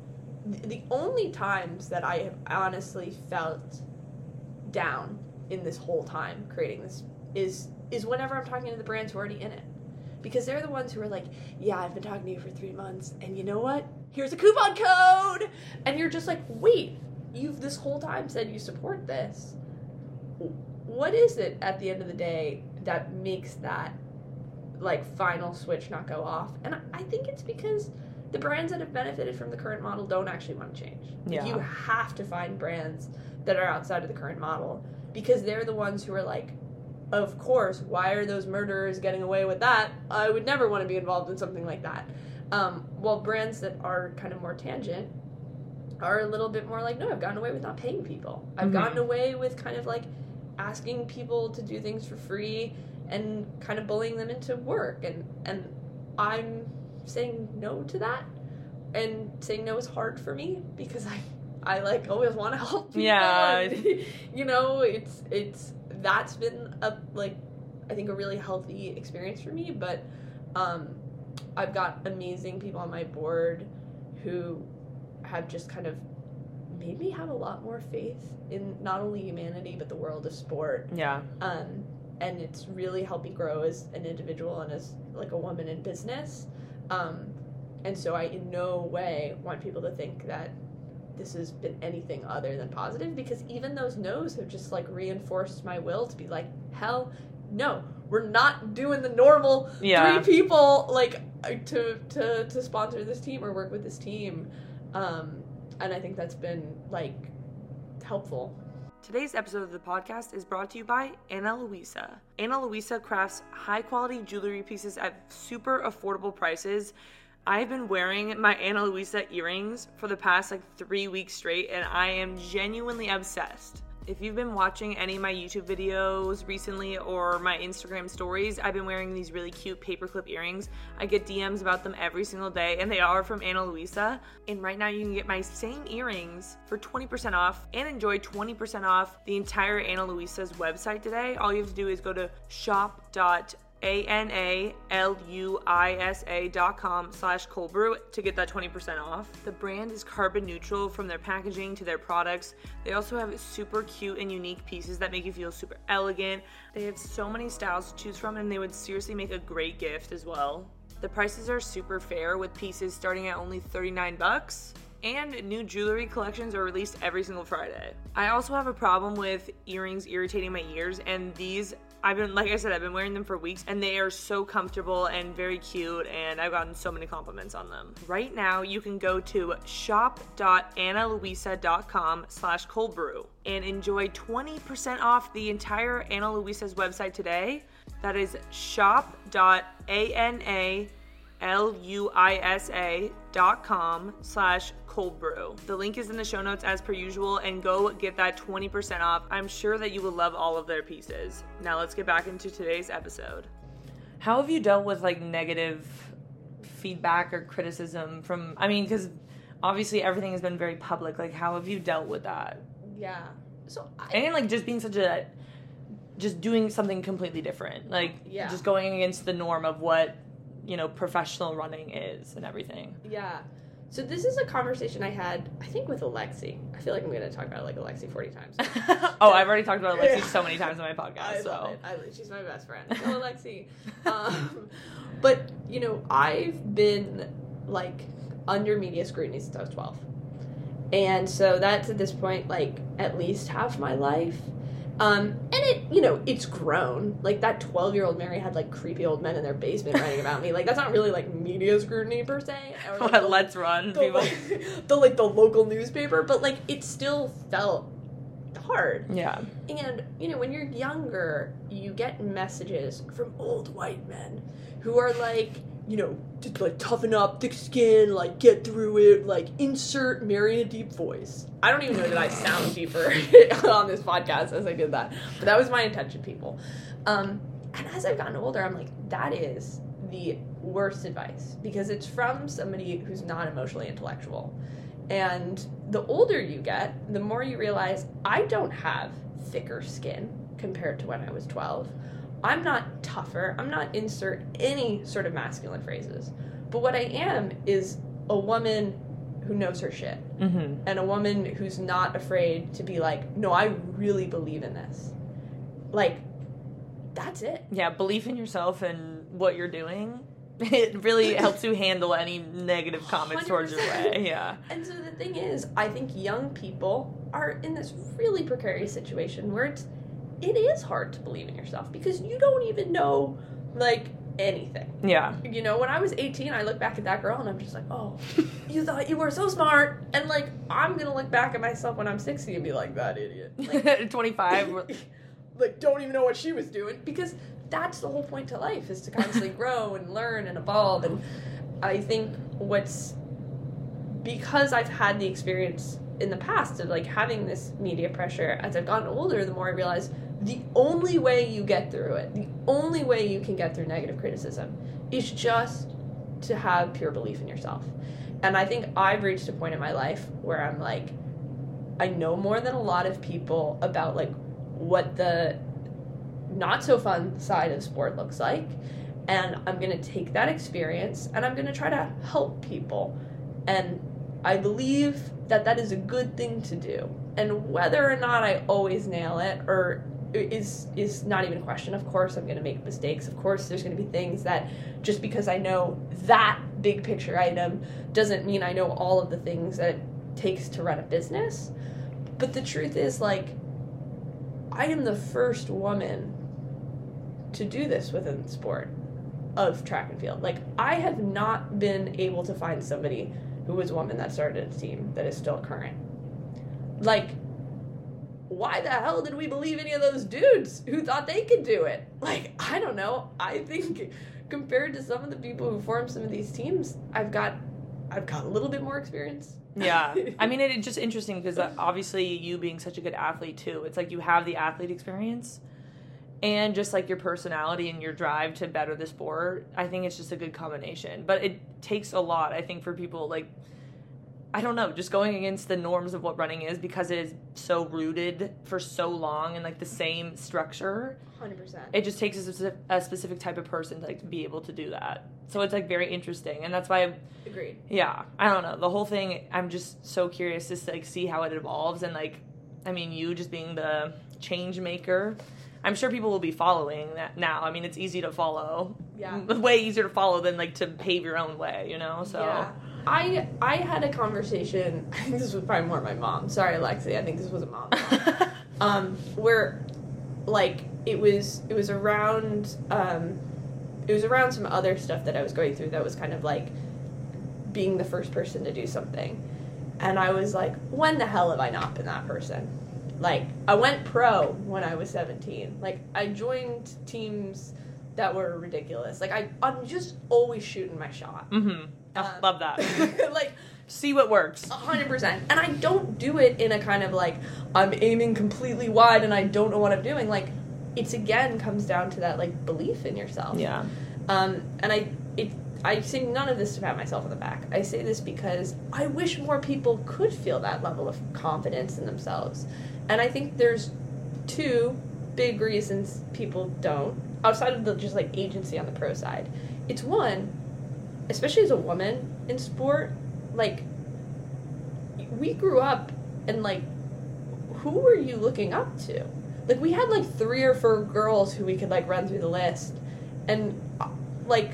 the only times that I have honestly felt down in this whole time creating this is is whenever I'm talking to the brands who are already in it. Because they're the ones who are like, yeah, I've been talking to you for three months, and you know what? Here's a coupon code! And you're just like, wait, you've this whole time said you support this. What is it at the end of the day that makes that, like, final switch not go off? And I think it's because the brands that have benefited from the current model don't actually want to change. Yeah. You have to find brands that are outside of the current model, because they're the ones who are like, of course, why are those murderers getting away with that? I would never want to be involved in something like that. Um, while brands that are kind of more tangent are a little bit more like, no, I've gotten away with not paying people. I've mm-hmm. gotten away with kind of, like, asking people to do things for free and kind of bullying them into work. And, and I'm saying no to that. And saying no is hard for me because I, I like, always want to help people. Yeah. And, you know, it's it's... that's been a, like, I think a really healthy experience for me, but um, I've got amazing people on my board who have just kind of made me have a lot more faith in not only humanity, but the world of sport. Yeah. Um, and it's really helped me grow as an individual and as, like, a woman in business. Um, and so I in no way want people to think that this has been anything other than positive, because even those no's have just, like, reinforced my will to be like, hell no, we're not doing the normal yeah. three people, like, to to to sponsor this team or work with this team. Um, and I think that's been, like, helpful. Today's episode of the podcast is brought to you by Ana Luisa. Ana Luisa crafts high-quality jewelry pieces at super affordable prices. I've been wearing my Ana Luisa earrings for the past, like, three weeks straight, and I am genuinely obsessed. If you've been watching any of my YouTube videos recently or my Instagram stories, I've been wearing these really cute paperclip earrings. I get D Ms about them every single day, and they are from Ana Luisa. And right now you can get my same earrings for twenty percent off and enjoy twenty percent off the entire Ana Luisa's website today. All you have to do is go to shop dot com. A-N-A-L-U-I-S-A dot com slash cold brew to get that twenty percent off. The brand is carbon neutral from their packaging to their products. They also have super cute and unique pieces that make you feel super elegant. They have so many styles to choose from, and they would seriously make a great gift as well. The prices are super fair, with pieces starting at only thirty-nine bucks. And new jewelry collections are released every single Friday. I also have a problem with earrings irritating my ears, and these, I've been, like I said, I've been wearing them for weeks, and they are so comfortable and very cute, and I've gotten so many compliments on them. Right now, you can go to shop.ana luisa dot com slash cold brew and enjoy twenty percent off the entire Ana Luisa's website today. That is shop.analuisa.com slash cold brew. The link is in the show notes as per usual, and go get that twenty percent off. I'm sure that you will love all of their pieces. Now let's get back into today's episode. How have you dealt with, like, negative feedback or criticism from, I mean, because obviously everything has been very public. Like, how have you dealt with that? Yeah. So I, and like just being such a, just doing something completely different. Like, yeah. just going against the norm of what, you know, professional running is and everything. Yeah. So this is a conversation I had, I think, with Alexi. I feel like I'm going to talk about, like, Alexi forty times. Oh, I've already talked about Alexi so many times on my podcast. I so. love it. I, she's my best friend. So, Alexi. Um, but, you know, I've been, like, under media scrutiny since I was twelve. And so that's, at this point, like, at least half my life. Um, and it, you know, it's grown. Like, that twelve-year-old Mary had, like, creepy old men in their basement writing about me. Like, that's not really, like, media scrutiny, per se. Or, like, the, let's run, the, people. Like, the, like, the local newspaper. But, like, it still felt hard. Yeah. And, you know, when you're younger, you get messages from old white men who are, like, you know, just, like, toughen up, thick skin, like, get through it, like, insert Mary a deep voice. I don't even know that I sound deeper on this podcast as I did that. But that was my intention, people. Um, and as I've gotten older, I'm like, that is the worst advice. Because it's from somebody who's not emotionally intellectual. And the older you get, the more you realize, I don't have thicker skin compared to when I was twelve. I'm not tougher. I'm not insert any sort of masculine phrases. But what I am is a woman who knows her shit. Mm-hmm. And a woman who's not afraid to be like, no, I really believe in this. Like, that's it. Yeah, belief in yourself and what you're doing. It really helps you handle any negative comments one hundred percent towards your way. Yeah. And so the thing is, I think young people are in this really precarious situation where it's, it is hard to believe in yourself because you don't even know, like, anything. Yeah. You know, when I was eighteen, I look back at that girl and I'm just like, oh, you thought you were so smart. And, like, I'm going to look back at myself when I'm sixty and be like, that idiot. Like, twenty-five. Like, don't even know what she was doing. Because that's the whole point to life, is to constantly grow and learn and evolve. And I think what's, because I've had the experience in the past of, like, having this media pressure, as I've gotten older, the more I realize the only way you get through it, the only way you can get through negative criticism, is just to have pure belief in yourself. And I think I've reached a point in my life where I'm like, I know more than a lot of people about, like, what the not so fun side of sport looks like, and I'm going to take that experience and I'm going to try to help people. And I believe that that is a good thing to do. And whether or not I always nail it or is is not even a question. Of course, I'm going to make mistakes. Of course, there's going to be things that just because I know that big picture item doesn't mean I know all of the things that it takes to run a business. But the truth is, like, I am the first woman to do this within the sport of track and field. Like, I have not been able to find somebody who was a woman that started a team that is still current. Like, why the hell did we believe any of those dudes who thought they could do it? Like, I don't know. I think compared to some of the people who form some of these teams, I've got I've got a little bit more experience. Yeah. I mean, it's just interesting because obviously you being such a good athlete too, it's like you have the athlete experience and just, like, your personality and your drive to better the sport. I think it's just a good combination. But it takes a lot, I think, for people, like, I don't know, just going against the norms of what running is, because it is so rooted for so long in, like, the same structure. one hundred percent. It just takes a specific, a specific type of person to, like, be able to do that. So it's, like, very interesting. And that's why I'm... Agreed. Yeah. I don't know. The whole thing, I'm just so curious to, like, see how it evolves. And, like, I mean, you just being the change maker, I'm sure people will be following that now. I mean, it's easy to follow. Yeah. Way easier to follow than, like, to pave your own way, you know? So... Yeah. I I had a conversation, I think this was probably more my mom. Sorry, Alexi, I think this was a mom. mom. um, where, like, it was it was around um, it was around some other stuff that I was going through that was kind of like being the first person to do something. And I was like, when the hell have I not been that person? Like, I went pro when I was seventeen. Like, I joined teams that were ridiculous. Like, I I'm just always shooting my shot. Mm-hmm. I um, love that. Like, see what works. one hundred percent. And I don't do it in a kind of, like, I'm aiming completely wide and I don't know what I'm doing. Like, it's, again, comes down to that, like, belief in yourself. Yeah. Um, and I, it, I say none of this to pat myself on the back. I say this because I wish more people could feel that level of confidence in themselves. And I think there's two big reasons people don't, outside of the just like agency on the pro side. It's one, especially as a woman in sport, like we grew up and like who were you looking up to? Like we had like three or four girls who we could like run through the list, and like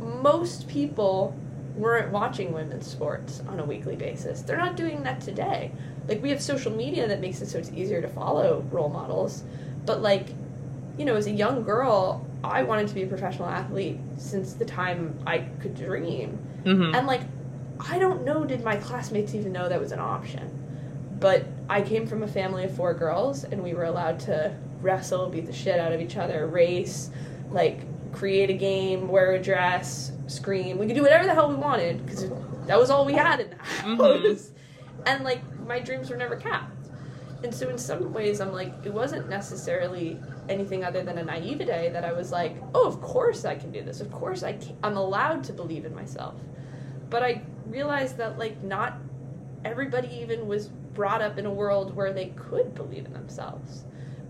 most people weren't watching women's sports on a weekly basis. They're not doing that today. Like we have social media that makes it so it's easier to follow role models, but like, you know, as a young girl, I wanted to be a professional athlete since the time I could dream. Mm-hmm. And like, I don't know, did my classmates even know that was an option? But I came from a family of four girls, and we were allowed to wrestle, beat the shit out of each other, race, like create a game, wear a dress, scream. We could do whatever the hell we wanted because that was all we had in the house. Mm-hmm. And like, my dreams were never capped. And so in some ways, I'm like, it wasn't necessarily anything other than a naivete that I was like, oh, of course I can do this. Of course I can. I'm allowed to believe in myself. But I realized that, like, not everybody even was brought up in a world where they could believe in themselves.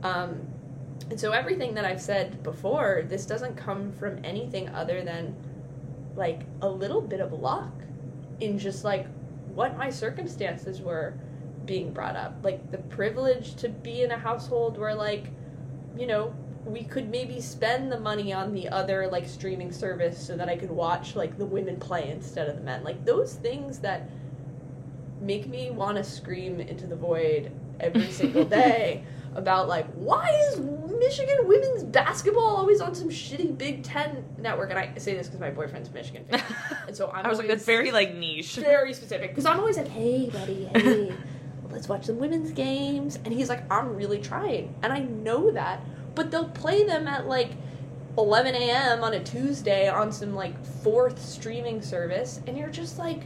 Um, and so everything that I've said before, this doesn't come from anything other than, like, a little bit of luck in just, like, what my circumstances were being brought up, like the privilege to be in a household where, like, you know, we could maybe spend the money on the other, like, streaming service so that I could watch, like, the women play instead of the men. Like, those things that make me want to scream into the void every single day about, like, why is Michigan women's basketball always on some shitty Big Ten network? And I say this because my boyfriend's Michigan fan. And so I'm I was like, that's very, like, niche. Very specific. Because I'm always like, hey, buddy, hey. Let's watch the women's games. And he's like, I'm really trying. And I know that. But they'll play them at, like, eleven a.m. on a Tuesday on some, like, fourth streaming service. And you're just like,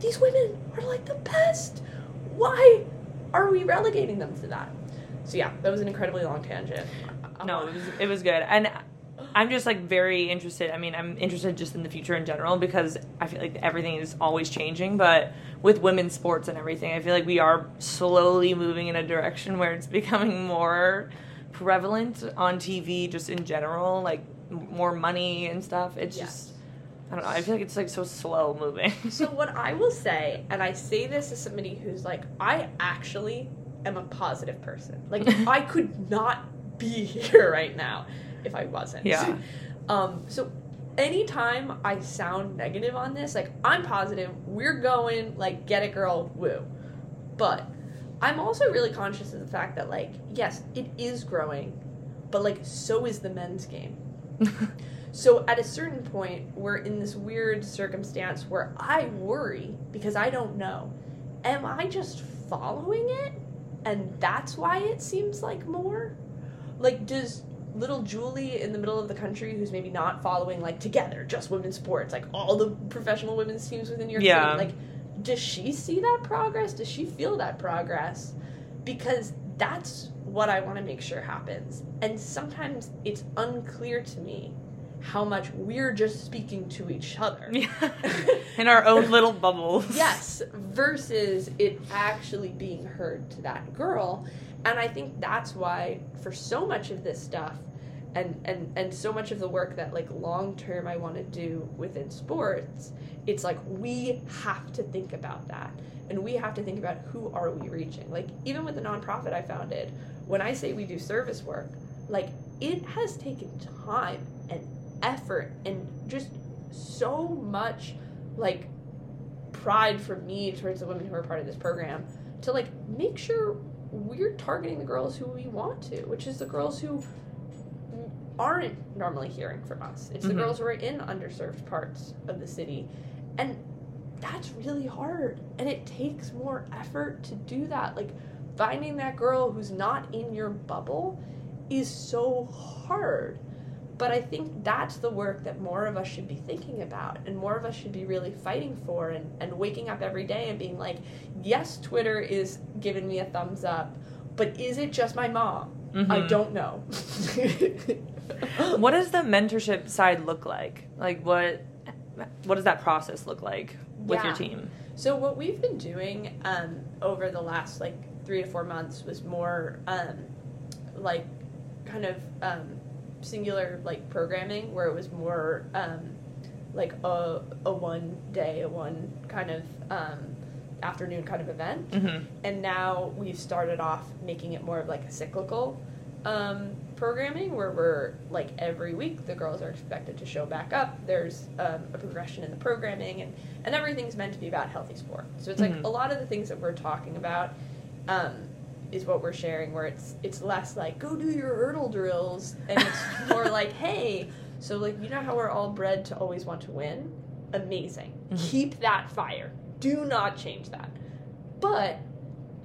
these women are, like, the best. Why are we relegating them to that? So, yeah, that was an incredibly long tangent. Um, no, it was, it was good. And I'm just, like, very interested. I mean, I'm interested just in the future in general because I feel like everything is always changing. But with women's sports and everything, I feel like we are slowly moving in a direction where it's becoming more prevalent on T V just in general, like more money and stuff. It's yes. just, I don't know. I feel like it's, like, so slow moving. So what I will say, and I say this as somebody who's, like, I actually am a positive person. Like, I could not be here right now if I wasn't. Yeah. Um, so anytime I sound negative on this, like, I'm positive, we're going, like, get it, girl, woo. But I'm also really conscious of the fact that, like, yes, it is growing, but, like, so is the men's game. So at a certain point, we're in this weird circumstance where I worry because I don't know. Am I just following it? And that's why it seems like more? Like, does little Julie in the middle of the country who's maybe not following, like, together, just women's sports, like, all the professional women's teams within your yeah. team, like, does she see that progress? Does she feel that progress? Because that's what I want to make sure happens. And sometimes it's unclear to me how much we're just speaking to each other. Yeah. In our own little bubbles. Yes, versus it actually being heard to that girl. And I think that's why for so much of this stuff and, and, and so much of the work that, like, long-term I want to do within sports, it's like we have to think about that. And we have to think about who are we reaching. Like, even with the nonprofit I founded, when I say we do service work, like, it has taken time and effort and just so much, like, pride from me towards the women who are part of this program to, like, make sure we're targeting the girls who we want to, which is the girls who aren't normally hearing from us. It's mm-hmm. the girls who are in underserved parts of the city. And that's really hard. And it takes more effort to do that. Like, finding that girl who's not in your bubble is so hard. But I think that's the work that more of us should be thinking about and more of us should be really fighting for and, and waking up every day and being like, yes, Twitter is giving me a thumbs up, but is it just my mom? Mm-hmm. I don't know. What does the mentorship side look like? Like, what what does that process look like with yeah. your team? So what we've been doing um, over the last like three to four months was more um, like kind of um, singular like programming, where it was more um, like a, a one day, a one kind of um, afternoon kind of event. Mm-hmm. And now we've started off making it more of like a cyclical um, programming, where we're like every week the girls are expected to show back up. There's um, a progression in the programming, and, and everything's meant to be about healthy sport. So it's mm-hmm. like a lot of the things that we're talking about um, is what we're sharing, where it's it's less like, go do your hurdle drills, and it's more like, hey, so like, you know how we're all bred to always want to win? Amazing. Mm-hmm. Keep that fire. Do not change that. But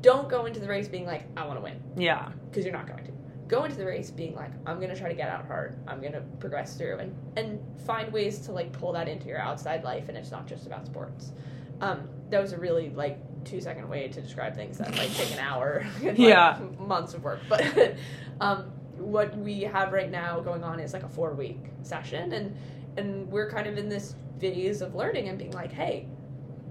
don't go into the race being like, I want to win. Yeah. Because you're not going to. Go into the race being like, I'm going to try to get out hard. I'm going to progress through, and, and find ways to like pull that into your outside life, and it's not just about sports. Um, that was a really like two second way to describe things that like take an hour and, like, yeah. months of work. But um, what we have right now going on is like a four week session, and and we're kind of in this phase of learning and being like, hey,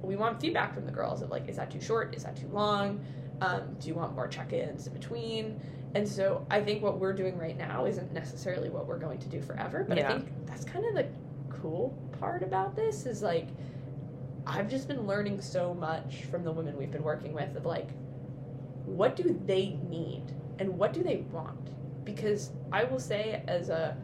we want feedback from the girls of like, is that too short? Is that too long? Um, do you want more check-ins in between? And so I think what we're doing right now isn't necessarily what we're going to do forever, but yeah. I think that's kind of the cool part about this is, like, I've just been learning so much from the women we've been working with of, like, what do they need and what do they want? Because I will say, as a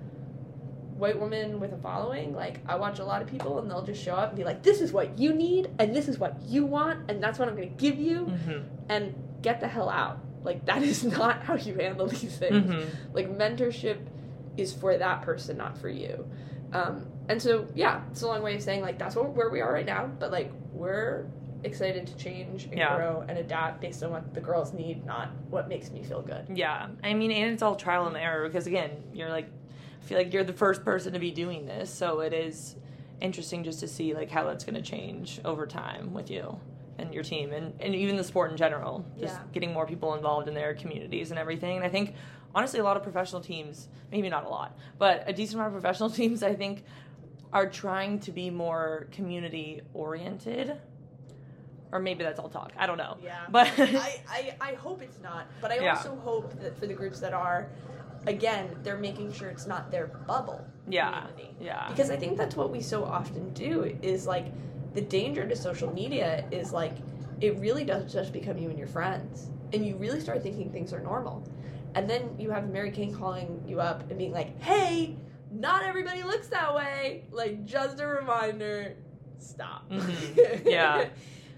white woman with a following, like, I watch a lot of people and they'll just show up and be like, this is what you need and this is what you want and that's what I'm going to give you, mm-hmm. and get the hell out. Like, that is not how you handle these things. Mm-hmm. Like, mentorship is for that person, not for you. Um, and so, yeah, it's a long way of saying, like, that's what, where we are right now. But, like, we're excited to change and yeah. grow and adapt based on what the girls need, not what makes me feel good. Yeah. I mean, and it's all trial and error because, again, you're, like, I feel like you're the first person to be doing this. So it is interesting just to see, like, how that's going to change over time with you and your team, and, and even the sport in general, just yeah. getting more people involved in their communities and everything. And I think, honestly, a lot of professional teams, maybe not a lot, but a decent amount of professional teams, I think, are trying to be more community-oriented. Or maybe that's all talk. I don't know. Yeah. But I, I, I hope it's not. But I yeah. also hope that for the groups that are, again, they're making sure it's not their bubble yeah. community. Yeah. Because I think that's what we so often do is, like, the danger to social media is, like, it really does just become you and your friends. And you really start thinking things are normal. And then you have Mary Cain calling you up and being like, hey, not everybody looks that way. Like, just a reminder, stop. Mm-hmm. Yeah.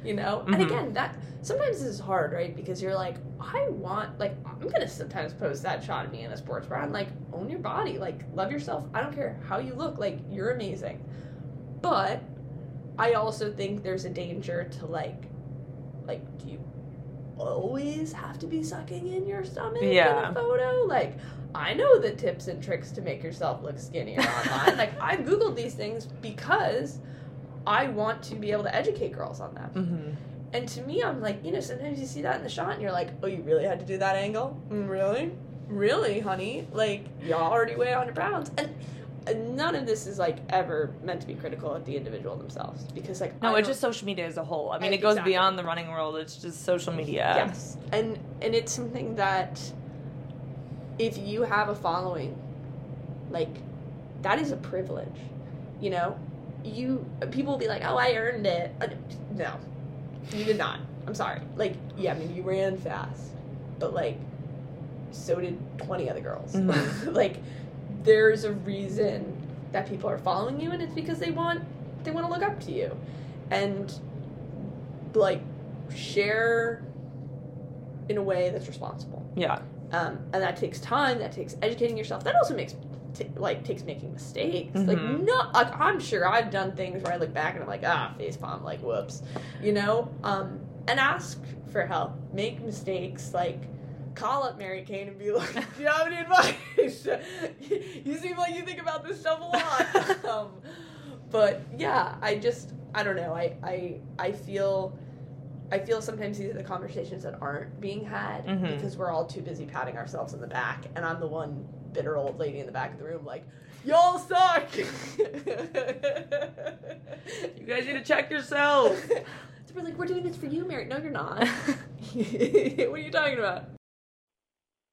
You know? Mm-hmm. And again, that sometimes this is hard, right? Because you're like, I want, like, I'm going to sometimes post that shot of me in a sports bra. And, like, own your body. Like, love yourself. I don't care how you look. Like, you're amazing. But I also think there's a danger to, like, like, do you always have to be sucking in your stomach yeah. in a photo? Like, I know the tips and tricks to make yourself look skinnier online. Like, I Googled these things because I want to be able to educate girls on them. Mm-hmm. And to me, I'm like, you know, sometimes you see that in the shot and you're like, oh, you really had to do that angle? Really? Really, honey? Like, y'all already weigh one hundred pounds. And none of this is, like, ever meant to be critical at the individual themselves, because, like, no, it's just social media as a whole. I mean, it goes exactly. beyond the running world. It's just social media. Yes. And and it's something that if you have a following, like, that is a privilege, you know? You people will be like, oh, I earned it. No, you did not. I'm sorry. Like, yeah, I mean, you ran fast, but, like, so did twenty other girls. Mm-hmm. Like, there's a reason that people are following you, and it's because they want they want to look up to you. And, like, share in a way that's responsible. Yeah. Um, and that takes time. That takes educating yourself. That also makes, t- like, takes making mistakes. Mm-hmm. Like, no, like, I'm sure I've done things where I look back and I'm like, ah, facepalm, like, whoops. You know? Um, and ask for help. Make mistakes, like, call up Mary Cain and be like, do you have any advice? You seem like you think about this stuff a lot. Um, but yeah, I just, I don't know. I, I, I feel, I feel sometimes these are the conversations that aren't being had mm-hmm. because we're all too busy patting ourselves on the back. And I'm the one bitter old lady in the back of the room like, y'all suck. You guys need to check yourselves. So we're like, we're doing this for you, Mary. No, you're not. What are you talking about?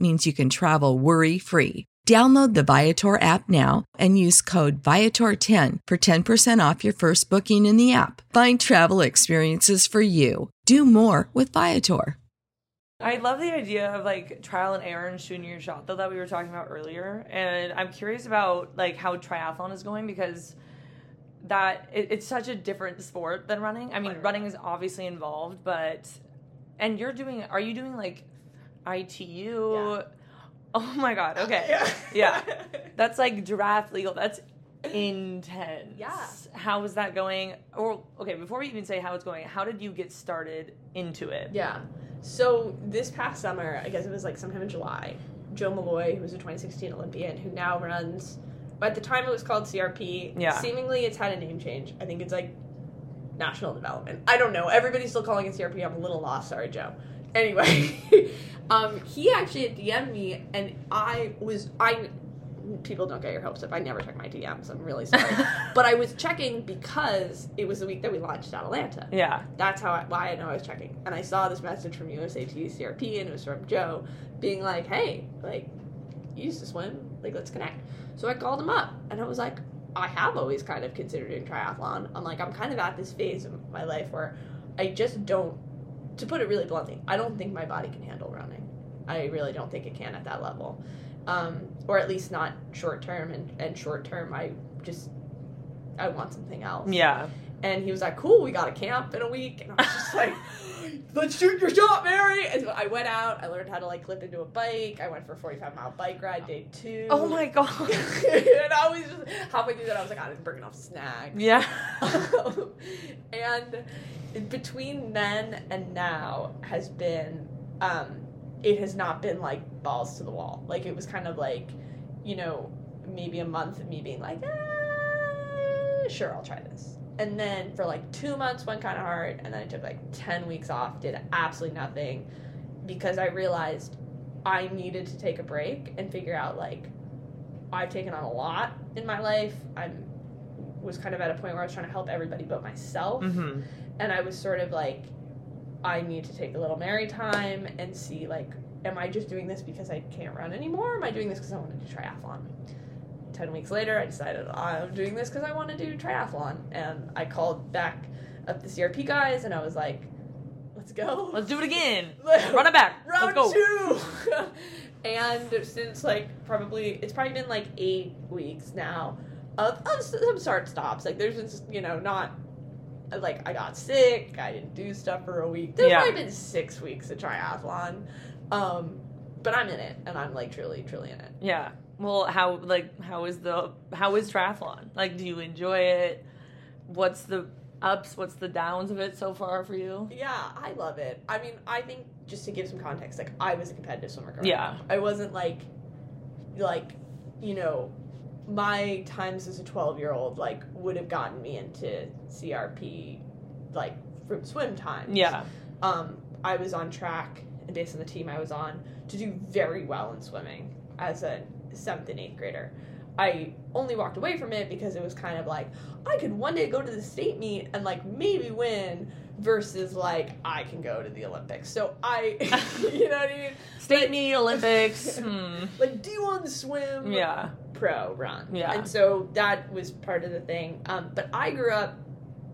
means you can travel worry-free. Download the Viator app now and use code Viator ten for ten percent off your first booking in the app. Find travel experiences for you. Do more with Viator. I love the idea of like trial and error and shooting your shot, though, that we were talking about earlier. And I'm curious about like how triathlon is going, because that it, it's such a different sport than running. I mean, running is obviously involved, but and you're doing are you doing like I T U? Yeah. Oh my God. Okay. Yeah. yeah. That's like draft legal. That's intense. Yeah. How is that going? Or okay, before we even say how it's going, how did you get started into it? Yeah. So this past summer, I guess it was like sometime in July, Joe Malloy, who was a twenty sixteen Olympian, who now runs, at the time it was called C R P. Yeah. Seemingly it's had a name change. I think it's like National Development. I don't know. Everybody's still calling it C R P. I'm a little lost. Sorry, Joe. Anyway, um, he actually D M'd me, and I was, I, people don't get your hopes up, I never check my D Ms, I'm really sorry, but I was checking because it was the week that we launched Atalanta. Yeah. That's how, I, why I know I was checking, and I saw this message from U S A T F C R P, and it was from Joe, being like, hey, like, you used to swim, like, let's connect. So I called him up, and I was like, I have always kind of considered doing triathlon. I'm like, I'm kind of at this phase of my life where I just don't, to put it really bluntly, I don't think my body can handle running. I really don't think it can at that level. Um, or at least not short term. And, and short term, I just, I want something else. Yeah. And he was like, cool, we got a camp in a week. And I was just like, let's shoot your shot, Mary. And so I went out. I learned how to, like, clip into a bike. I went for a forty-five mile bike ride day two. Oh, my God. And I was just, halfway through that, I was like, I'm burning off snacks. Yeah. And between then and now has been, um, it has not been, like, balls to the wall. Like, it was kind of like, you know, maybe a month of me being like, ah, sure, I'll try this. And then for, like, two months went kind of hard, and then I took, like, ten weeks off, did absolutely nothing, because I realized I needed to take a break and figure out, like, I've taken on a lot in my life. I was kind of at a point where I was trying to help everybody but myself, mm-hmm. and I was sort of, like, I need to take a little Mary time and see, like, am I just doing this because I can't run anymore, or am I doing this because I wanted to triathlon? Ten weeks later, I decided I'm doing this because I want to do triathlon, and I called back up the C R P guys, and I was like, "Let's go, let's do it again, run it back, round let's go. two." And since like probably it's probably been like eight weeks now of, of some start stops. Like there's just you know not like I got sick, I didn't do stuff for a week. There's yeah. probably been six weeks of triathlon, um, but I'm in it, and I'm like truly, truly in it. Yeah. Well, how like how is the how is triathlon? Like, do you enjoy it? What's the ups? What's the downs of it so far for you? Yeah, I love it. I mean, I think just to give some context, like I was a competitive swimmer growing up. Yeah, I wasn't like, like, you know, my times as a twelve-year-old, like, would have gotten me into C R P, like, fruit swim times. Yeah. Um, I was on track, and based on the team I was on, to do very well in swimming as a seventh and eighth grader. I only walked away from it because it was kind of like, I could one day go to the state meet and, like, maybe win, versus, like, I can go to the Olympics. So I, you know what I mean? State like, meet, Olympics. hmm. Like, D one swim. Yeah. Pro run. Yeah. And so that was part of the thing. Um, but I grew up,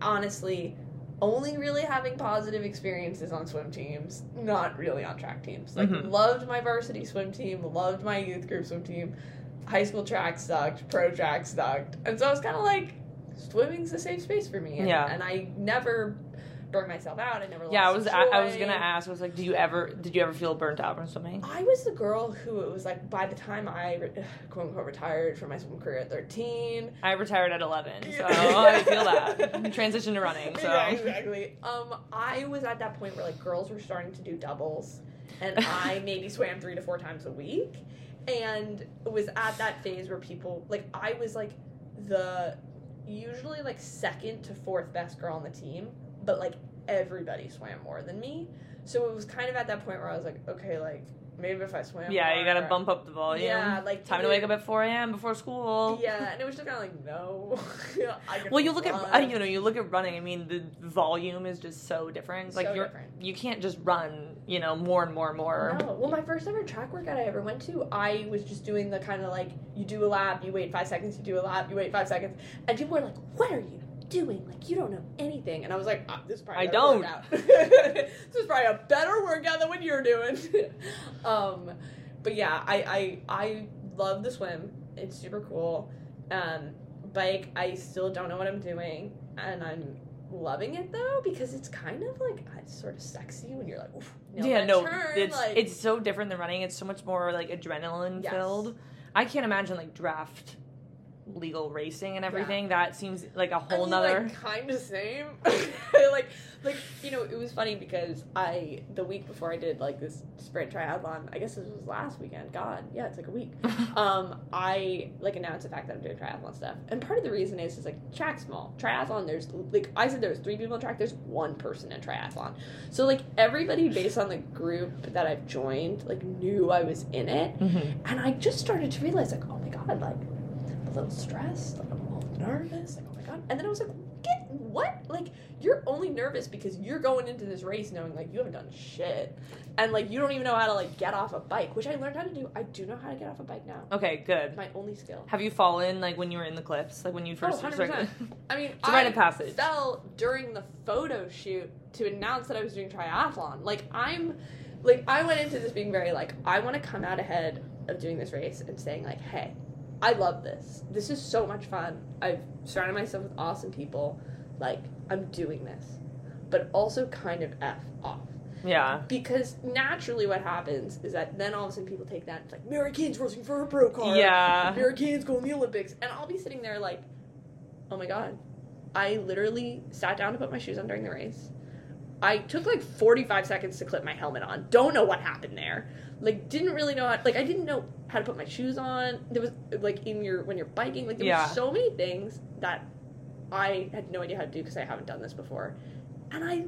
honestly, only really having positive experiences on swim teams, not really on track teams. Like, mm-hmm. loved my varsity swim team, loved my youth group swim team. High school track sucked, pro track sucked. And so I was kind of like, swimming's a safe space for me. And, yeah. and I never burn myself out. I never lost yeah, I was I, I was gonna ask. I was like, do you ever did you ever feel burnt out from swimming? I was the girl who it was like by the time I re- quote unquote retired from my swim career at thirteen. I retired at eleven, so I feel that. Transitioned to running. So yeah, exactly. Um, I was at that point where like girls were starting to do doubles, and I maybe swam three to four times a week, and was at that phase where people like I was like the usually like second to fourth best girl on the team. But, like, everybody swam more than me. So it was kind of at that point where I was like, okay, like, maybe if I swam Yeah, more, you gotta bump up the volume. Yeah, like... Time it, to wake up at four a.m. before school. Yeah, and it was just kind of like, no. I well, you look run. at, you know, you look at running. I mean, the volume is just so different. Like, so you're, different. You can't just run, you know, more and more and more. No. Well, my first ever track workout I ever went to, I was just doing the kind of, like, you do a lap, you wait five seconds, you do a lap, you wait five seconds. And people were like, what are you doing? Like, you don't know anything. And I was like, oh, this is probably I don't. This is probably a better workout than what you're doing. um, but yeah, I, I I love the swim. It's super cool. Um, bike, I still don't know what I'm doing, and I'm loving it though because it's kind of like it's sort of sexy when you're like, no, yeah, no, turn. It's like, it's so different than running. It's so much more like adrenaline yes. filled. I can't imagine like draft. Legal racing and everything yeah. that seems like a whole I mean, nother like, kind of same like like you know it was funny because I the week before I did like this sprint triathlon I guess this was last weekend god yeah it's like a week um I like announced the fact that I'm doing triathlon stuff and part of the reason is is like track small triathlon there's like I said there was three people in track there's one person in triathlon so like everybody based on the group that I've joined like knew I was in it mm-hmm. and I just started to realize like oh my god like a little stressed, like I'm a little nervous, like oh my god. And then I was like, get what? Like you're only nervous because you're going into this race knowing like you haven't done shit, and like you don't even know how to like get off a bike, which I learned how to do. I do know how to get off a bike now. Okay, good. My only skill. Have you fallen like when you were in the cliffs, like when you first? Oh, one hundred percent. I mean, I rite of passage. Fell during the photo shoot to announce that I was doing triathlon. Like I'm, like I went into this being very like I want to come out ahead of doing this race and saying like, hey. I love this. This is so much fun. I've surrounded myself with awesome people. Like, I'm doing this. But also kind of F off. Yeah. Because naturally what happens is that then all of a sudden people take that and it's like, Mary Cain's racing for her pro car. Yeah. Mary Cain's going to the Olympics. And I'll be sitting there like, oh my god. I literally sat down to put my shoes on during the race. I took like forty-five seconds to clip my helmet on. Don't know what happened there. Like, didn't really know how, like, I didn't know how to put my shoes on. There was, like, in your, when you're biking, like, there yeah. were so many things that I had no idea how to do because I haven't done this before. And I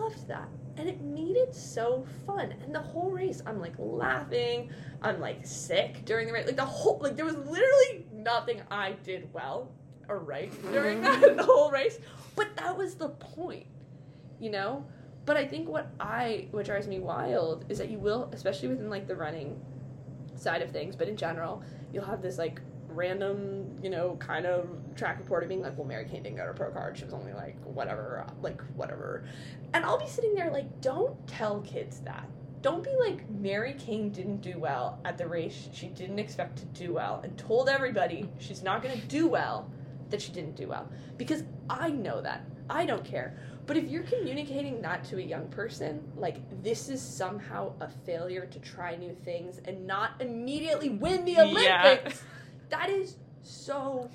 loved that. And it made it so fun. And the whole race, I'm, like, laughing. I'm, like, sick during the race. Like, the whole, like, there was literally nothing I did well or right during that, the whole race. But that was the point. You know? But I think what I, what drives me wild is that you will, especially within, like, the running side of things, but in general, you'll have this, like, random, you know, kind of track reporter being like, well, Mary Cain didn't go to pro card. She was only, like, whatever, like, whatever. And I'll be sitting there, like, don't tell kids that. Don't be like, Mary Cain didn't do well at the race she didn't expect to do well and told everybody she's not going to do well that she didn't do well. Because I know that. I don't care. But if you're communicating that to a young person, like, this is somehow a failure to try new things and not immediately win the Olympics, yeah. that is so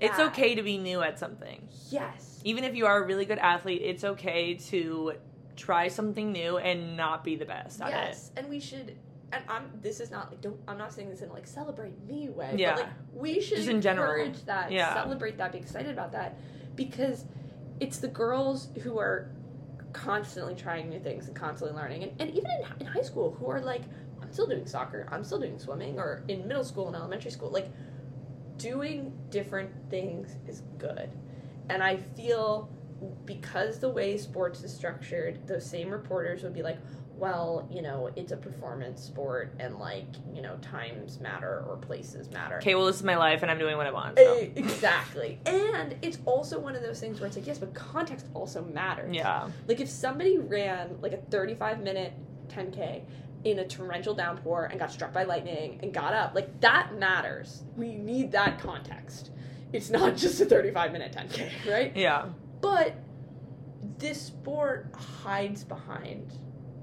bad. It's okay to be new at something. Yes. Even if you are a really good athlete, it's okay to try something new and not be the best at yes. it. Yes, and we should and I'm, this is not like, don't, I'm not saying this in like celebrate me way, yeah. but like we should encourage general. that, yeah. celebrate that, be excited about that, because it's the girls who are constantly trying new things and constantly learning, and, and even in, in high school, who are like, I'm still doing soccer, I'm still doing swimming, or in middle school and elementary school, like doing different things is good. And I feel because the way sports is structured, those same reporters would be like, well, you know, it's a performance sport and, like, you know, times matter or places matter. Okay, well, this is my life and I'm doing what I want. So. Exactly. And it's also one of those things where it's like, yes, but context also matters. Yeah. Like, if somebody ran, like, a thirty-five minute ten K in a torrential downpour and got struck by lightning and got up, like, that matters. We need that context. It's not just a thirty-five minute ten K, right? Yeah. But this sport hides behind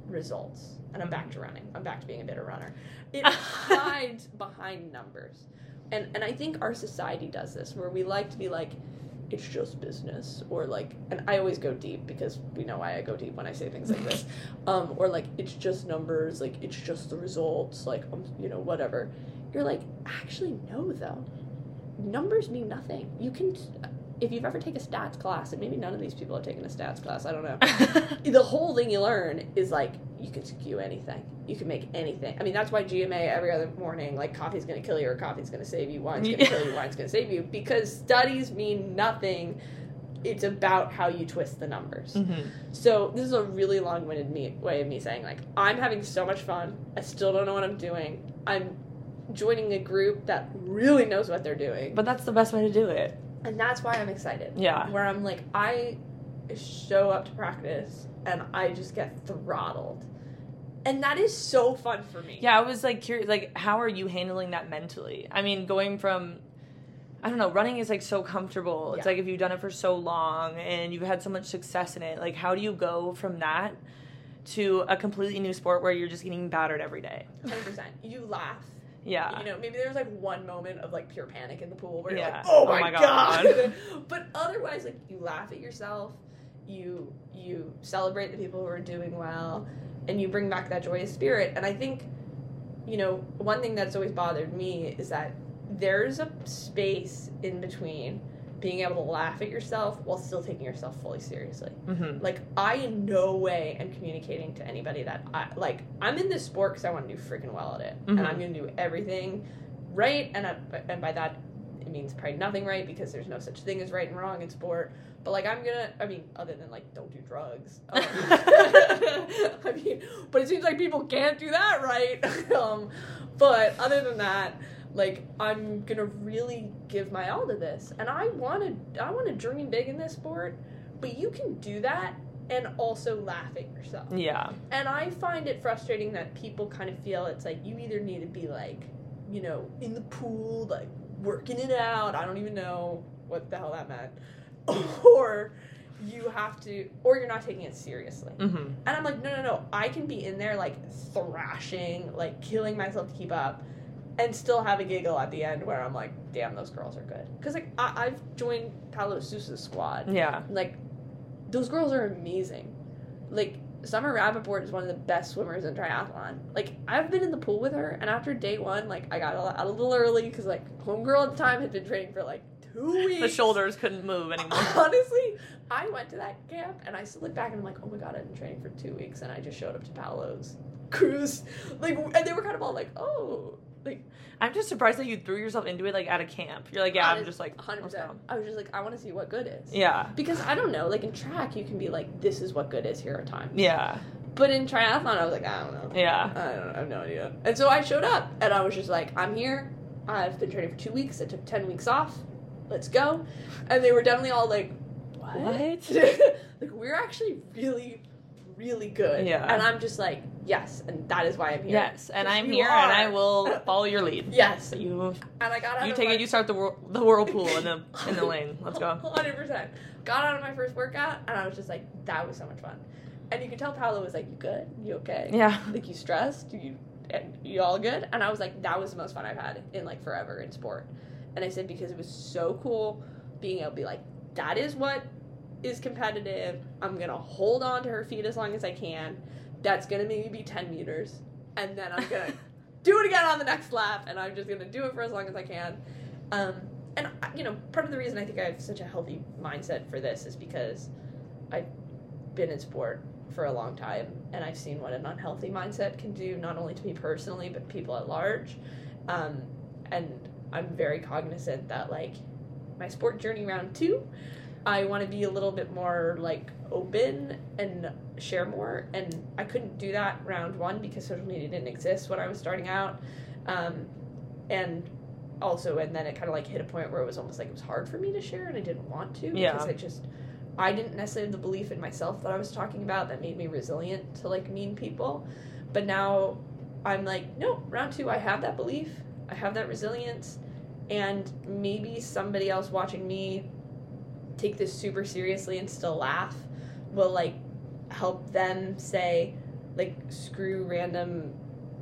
results. And I'm back to running. I'm back to being a bitter runner. It hides behind numbers. And and I think our society does this, where we like to be like, it's just business. Or like, and I always go deep, because we know why I go deep when I say things like this. Um, or like, it's just numbers. Like, it's just the results. Like, um, you know, whatever. You're like, actually, no, though. Numbers mean nothing. You can... T- If you've ever taken a stats class, and maybe none of these people have taken a stats class, I don't know. The whole thing you learn is, like, you can skew anything. You can make anything. I mean, that's why G M A every other morning, like, coffee's going to kill you or coffee's going to save you, wine's going to kill you, wine's going to save you. Because studies mean nothing. It's about how you twist the numbers. Mm-hmm. So this is a really long-winded me- way of me saying, like, I'm having so much fun. I still don't know what I'm doing. I'm joining a group that really knows what they're doing. But that's the best way to do it. And that's why I'm excited. Yeah. Where I'm like, I show up to practice and I just get throttled. And that is so fun for me. Yeah, I was like curious, like, how are you handling that mentally? I mean, going from, I don't know, running is like so comfortable. It's yeah. like if you've done it for so long and you've had so much success in it, like, how do you go from that to a completely new sport where you're just getting battered every day? one hundred percent. You laugh. Yeah. You know, maybe there's, like, one moment of, like, pure panic in the pool where you're yeah. like, oh, my, oh my God. God. But otherwise, like, you laugh at yourself, you you celebrate the people who are doing well, and you bring back that joyous spirit. And I think, you know, one thing that's always bothered me is that there's a space in between being able to laugh at yourself while still taking yourself fully seriously. Mm-hmm. Like, I in no way am communicating to anybody that, I, like, I'm in this sport because I want to do freaking well at it. Mm-hmm. And I'm going to do everything right. And I, and by that, it means probably nothing right, because there's no such thing as right and wrong in sport. But, like, I'm going to, I mean, other than, like, don't do drugs. Um, I mean, but it seems like people can't do that right. um, but other than that, like, I'm going to really give my all to this. And I want to I want to dream big in this sport, but you can do that and also laugh at yourself. Yeah. And I find it frustrating that people kind of feel it's like you either need to be, like, you know, in the pool, like, working it out. I don't even know what the hell that meant. Or you have to, or you're not taking it seriously. Mm-hmm. And I'm like, no, no, no. I can be in there, like, thrashing, like, killing myself to keep up, and still have a giggle at the end where I'm like, damn, those girls are good. Because, like, I- I've joined Paolo Sousa's squad. Yeah. Like, those girls are amazing. Like, Summer Rappaport is one of the best swimmers in triathlon. Like, I've been in the pool with her, and after day one, like, I got out a little early because, like, homegirl at the time had been training for, like, two weeks. The shoulders couldn't move anymore. Honestly, I went to that camp, and I still look back, and I'm like, oh, my God, I've been training for two weeks, and I just showed up to Paolo's cruise. Like, and they were kind of all like, oh... Like, I'm just surprised that you threw yourself into it, like, at a camp. You're like, yeah, I'm just, like, one hundred percent. I was just like, I want to see what good is. Yeah. Because, I don't know, like, in track, you can be like, this is what good is, here are times. Yeah. But in triathlon, I was like, I don't know. Yeah. I don't know. I have no idea. And so I showed up, and I was just like, I'm here. I've been training for two weeks. I took ten weeks off. Let's go. And they were definitely all like, what? what? Like, we're actually really... really good. Yeah. And I'm just like, yes, and that is why I'm here. Yes, and I'm here, are. and I will follow your lead. Yes. You, and I got out you of take my... it, you start the whirl- the whirlpool in the in the lane. Let's go. one hundred percent. Got out of my first workout, and I was just like, that was so much fun. And you could tell Paolo was like, you good? You okay? Yeah. Like, you stressed? You, you all good? And I was like, that was the most fun I've had in, like, forever in sport. And I said, because it was so cool being able to be like, that is what is competitive. I'm gonna hold on to her feet as long as I can. That's gonna maybe be ten meters. and then I'm going to do it again on the next lap, and I'm just going to do it for as long as I can. Um, and, you know, part of the reason I think I have such a healthy mindset for this is because I've been in sport for a long time, and I've seen what an unhealthy mindset can do, not only to me personally, but people at large. Um, and I'm very cognizant that, like, my sport journey round two, I want to be a little bit more, like, open and share more, and I couldn't do that round one because social media didn't exist when I was starting out, um, and also, and then it kind of, like, hit a point where it was almost like it was hard for me to share, and I didn't want to, yeah. because I just, I didn't necessarily have the belief in myself that I was talking about that made me resilient to, like, mean people, but now I'm like, no, round two, I have that belief, I have that resilience, and maybe somebody else watching me take this super seriously and still laugh will, like, help them say, like, screw random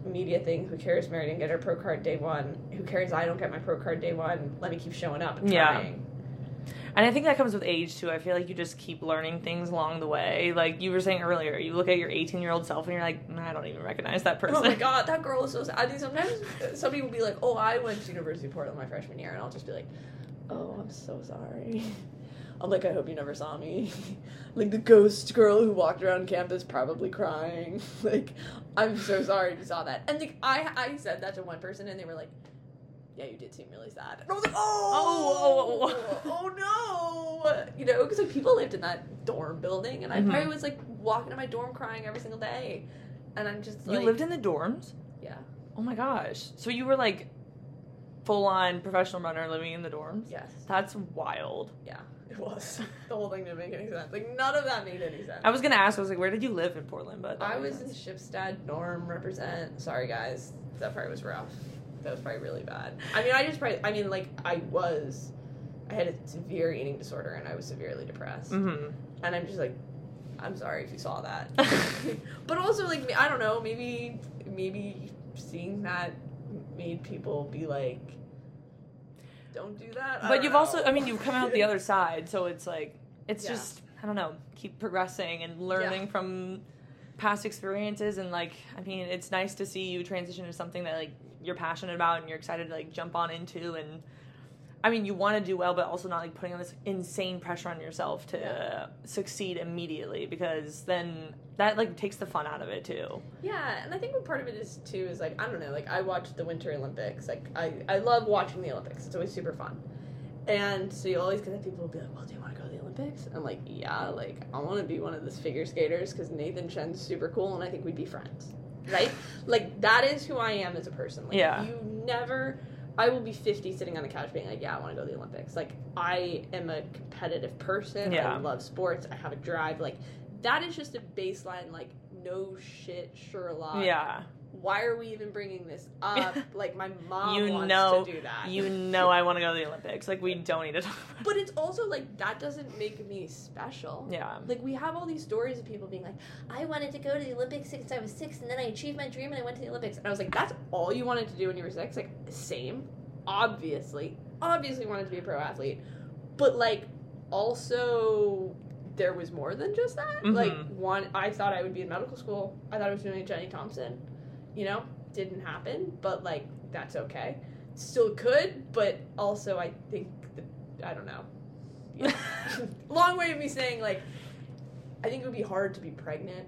media thing. Who cares? Mary didn't get her pro card day one. Who cares? I don't get my pro card day one. Let me keep showing up and trying. Yeah. And I think that comes with age, too. I feel like you just keep learning things along the way. Like you were saying earlier, you look at your eighteen-year-old self and you're like, nah, I don't even recognize that person. Oh, my God. That girl is so sad. I mean, sometimes some people will be like, oh, I went to University of Portland my freshman year. And I'll just be like, oh, I'm so sorry. I'm like, I hope you never saw me. Like, the ghost girl who walked around campus probably crying. Like, I'm so sorry if you saw that. And, like, I I said that to one person, and they were like, yeah, you did seem really sad. And I was like, oh! Oh, oh, oh. oh no! You know, because, like, people lived in that dorm building, and I mm-hmm. probably was, like, walking to my dorm crying every single day. And I'm just, like... You lived in the dorms? Yeah. Oh, my gosh. So you were, like, full-on professional runner living in the dorms? Yes. That's wild. Yeah. It was. The whole thing didn't make any sense. Like, none of that made any sense. I was going to ask, I was like, where did you live in Portland? But I was in Shipstead, dorm, represent. Sorry, guys. That part was rough. That was probably really bad. I mean, I just probably, I mean, like, I was, I had a severe eating disorder, and I was severely depressed. Mm-hmm. And I'm just like, I'm sorry if you saw that. But also, like, I don't know, maybe, maybe seeing that made people be like, don't do that. I but you've know. also, I mean, you've come out the other side, so it's like, it's yeah. just, I don't know, keep progressing and learning yeah. from past experiences, and, like, I mean, it's nice to see you transition to something that, like, you're passionate about and you're excited to, like, jump on into, and, I mean, you want to do well, but also not, like, putting on this insane pressure on yourself to yeah. succeed immediately, because then that, like, takes the fun out of it, too. Yeah, and I think what part of it is, too, is, like, I don't know, like, I watched the Winter Olympics. Like, I, I love watching the Olympics. It's always super fun. And so you always get that people will be like, well, do you want to go to the Olympics? And I'm like, yeah, like, I want to be one of those figure skaters because Nathan Chen's super cool, and I think we'd be friends, right? Like, that is who I am as a person. Like, yeah. you never... I will be fifty sitting on the couch being like, yeah, I want to go to the Olympics. Like, I am a competitive person. Yeah. I love sports. I have a drive. Like, that is just a baseline, like, no shit, Sherlock. Yeah. Why are we even bringing this up? Like, my mom you wants know, to do that. You know I want to go to the Olympics. Like, we don't need to talk about it. But it's also, like, that doesn't make me special. Yeah. Like, we have all these stories of people being like, I wanted to go to the Olympics since I was six, and then I achieved my dream, and I went to the Olympics. And I was like, that's all you wanted to do when you were six? Like, same. Obviously. Obviously wanted to be a pro athlete. But, like, also... there was more than just that. Mm-hmm. Like, one, I thought I would be in medical school. I thought I was doing a Jenny Thompson. You know? Didn't happen, but, like, that's okay. Still could, but also I think, the, I don't know. Yeah. Long way of me saying, like, I think it would be hard to be pregnant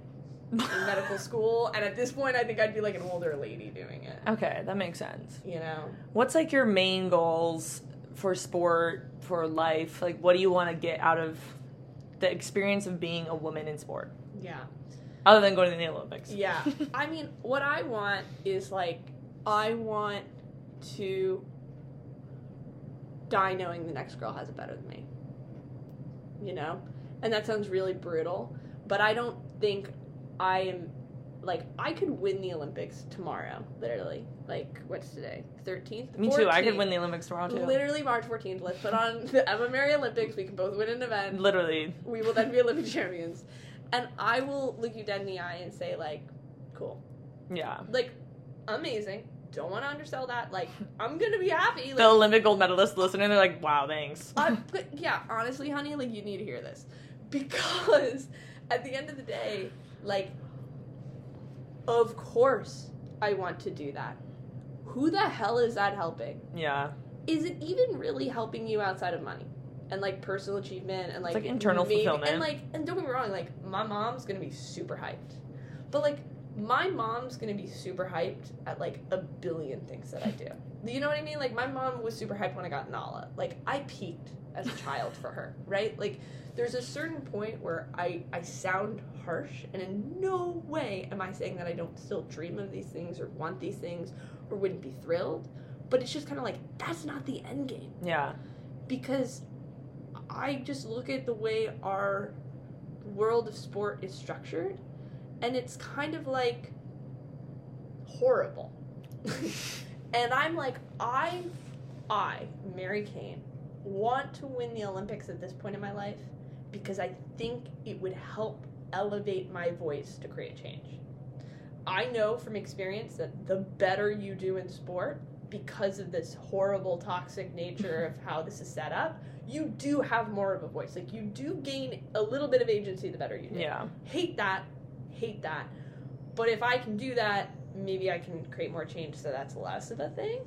in medical school, and at this point I think I'd be, like, an older lady doing it. Okay, that makes sense. You know? What's, like, your main goals for sport, for life? Like, what do you want to get out of... the experience of being a woman in sport. Yeah. Other than going to the Olympics. Yeah. I mean, what I want is, like, I want to die knowing the next girl has it better than me. You know? And that sounds really brutal, but I don't think I am, like, I could win the Olympics tomorrow, literally. Like, what's today? thirteenth? Me fourteenth. Too. I could win the Olympics tomorrow, too. Literally March fourteenth. Let's put on the Emma Mary Olympics. We can both win an event. Literally. We will then be Olympic champions. And I will look you dead in the eye and say, like, cool. Yeah. Like, amazing. Don't want to undersell that. Like, I'm going to be happy. Like, the Olympic gold medalists listening, they're like, wow, thanks. uh, but yeah, honestly, honey, like, you need to hear this. Because at the end of the day, like, of course... I want to do that. Who the hell is that helping? Yeah. Is it even really helping you outside of money? And, like, personal achievement and, like... It's, like, internal maybe, fulfillment. And, like, and don't get me wrong, like, my mom's gonna be super hyped. But, like, my mom's gonna be super hyped at, like, a billion things that I do. You know what I mean? Like, my mom was super hyped when I got Nala. Like, I peaked as a child for her, right? Like, there's a certain point where I, I sound harsh, and in no way am I saying that I don't still dream of these things or want these things or wouldn't be thrilled. But it's just kind of like, that's not the end game. Yeah. Because... I just look at the way our world of sport is structured, and it's kind of, like, horrible. And I'm like, I, I, Mary Cain, want to win the Olympics at this point in my life because I think it would help elevate my voice to create change. I know from experience that the better you do in sport, because of this horrible, toxic nature of how this is set up, you do have more of a voice. Like, you do gain a little bit of agency the better you do. Yeah. Hate that. Hate that. But if I can do that, maybe I can create more change, so that's less of a thing.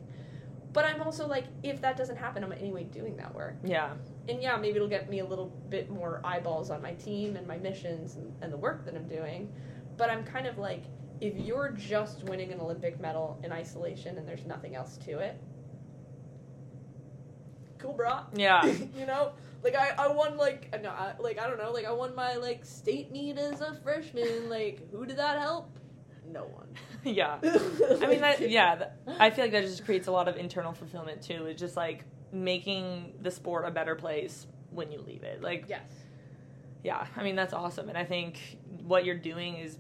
But I'm also like, if that doesn't happen, I'm anyway doing that work. Yeah. And yeah, maybe it'll get me a little bit more eyeballs on my team and my missions and, and the work that I'm doing. But I'm kind of like, if you're just winning an Olympic medal in isolation and there's nothing else to it, cool, brah. Yeah. You know? Like, I, I won, like, no, I, like, I don't know, like, I won my, like, state meet as a freshman. Like, who did that help? No one. Yeah. I mean, that, yeah, that, I feel like that just creates a lot of internal fulfillment, too. It's just, like, making the sport a better place when you leave it. Like, yes. Yeah. I mean, that's awesome. And I think what you're doing is...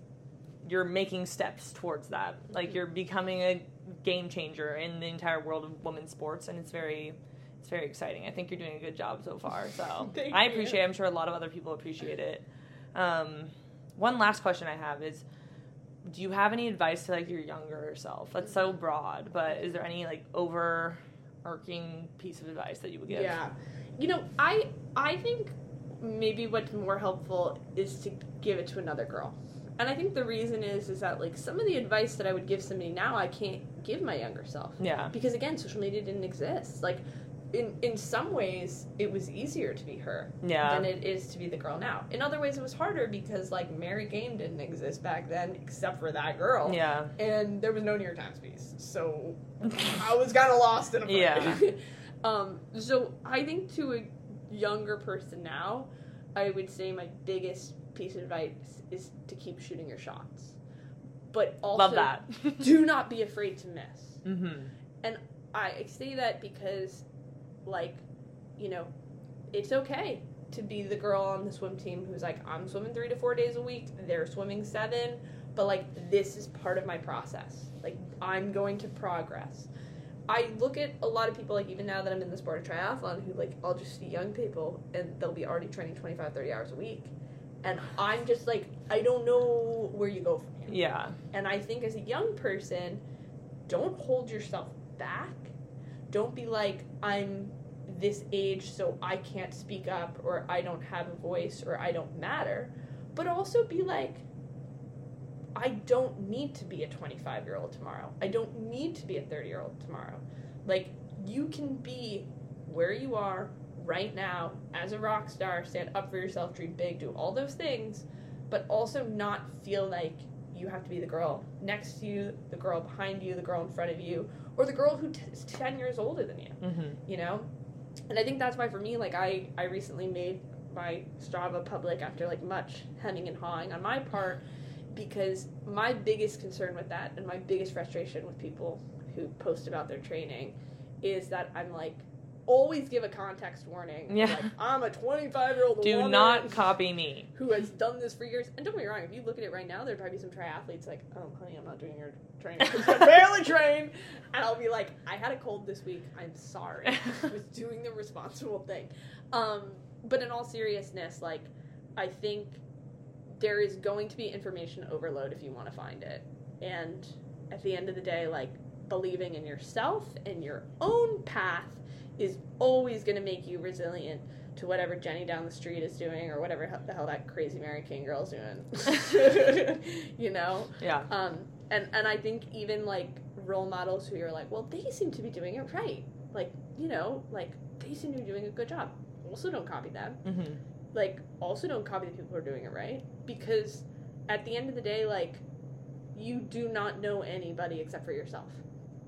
you're making steps towards that. Like, you're becoming a game changer in the entire world of women's sports, and it's very, it's very exciting. I think you're doing a good job so far. So I appreciate it. I'm sure a lot of other people appreciate it. Um, one last question I have is, do you have any advice to, like, your younger self? That's so broad, but is there any, like, overarching piece of advice that you would give? Yeah. You know, I I think maybe what's more helpful is to give it to another girl. And I think the reason is is that, like, some of the advice that I would give somebody now, I can't give my younger self. Yeah. Because, again, social media didn't exist. Like, in, in some ways, it was easier to be her yeah. than it is to be the girl now. In other ways, it was harder because, like, Mary Cain didn't exist back then except for that girl. Yeah. And there was no New York Times piece. So I was kind of lost in a parade. Yeah. um, so I think to a younger person now, I would say my biggest piece of advice is to keep shooting your shots, but also Love that. do not be afraid to miss. Mm-hmm. And I say that because, like, you know, it's okay to be the girl on the swim team who's like, I'm swimming three to four days a week, they're swimming seven, but, like, this is part of my process. Like, I'm going to progress. I look at a lot of people, like, even now that I'm in the sport of triathlon, who, like, I'll just see young people and they'll be already training twenty-five, thirty hours a week. And I'm just like, I don't know where you go from here. Yeah. And I think as a young person, don't hold yourself back. Don't be like, I'm this age, so I can't speak up, or I don't have a voice, or I don't matter. But also be like, I don't need to be a twenty-five-year-old tomorrow. I don't need to be a thirty-year-old tomorrow. Like, you can be where you are right now, as a rock star, stand up for yourself, dream big, do all those things, but also not feel like you have to be the girl next to you, the girl behind you, the girl in front of you, or the girl who t- is ten years older than you, mm-hmm. you know? And I think that's why, for me, like, I, I recently made my Strava public after, like, much hemming and hawing on my part, because my biggest concern with that and my biggest frustration with people who post about their training is that I'm like, always give a context warning. Yeah. Like, I'm a twenty-five-year-old Do woman not copy me. Who has done this for years. And don't get me wrong, if you look at it right now, there'd probably be some triathletes like, oh, honey, I'm not doing your training. I barely train. And I'll be like, I had a cold this week. I'm sorry. I was doing the responsible thing. Um, but in all seriousness, like, I think there is going to be information overload if you want to find it. And at the end of the day, like, believing in yourself and your own path is always going to make you resilient to whatever Jenny down the street is doing, or whatever the hell that crazy Mary Cain girl's doing. You know? Yeah. Um, And and I think even like role models who you're like, well, they seem to be doing it right. Like, you know, like they seem to be doing a good job. Also don't copy them. Mm-hmm. Like, also don't copy the people who are doing it right. Because at the end of the day, like, you do not know anybody except for yourself.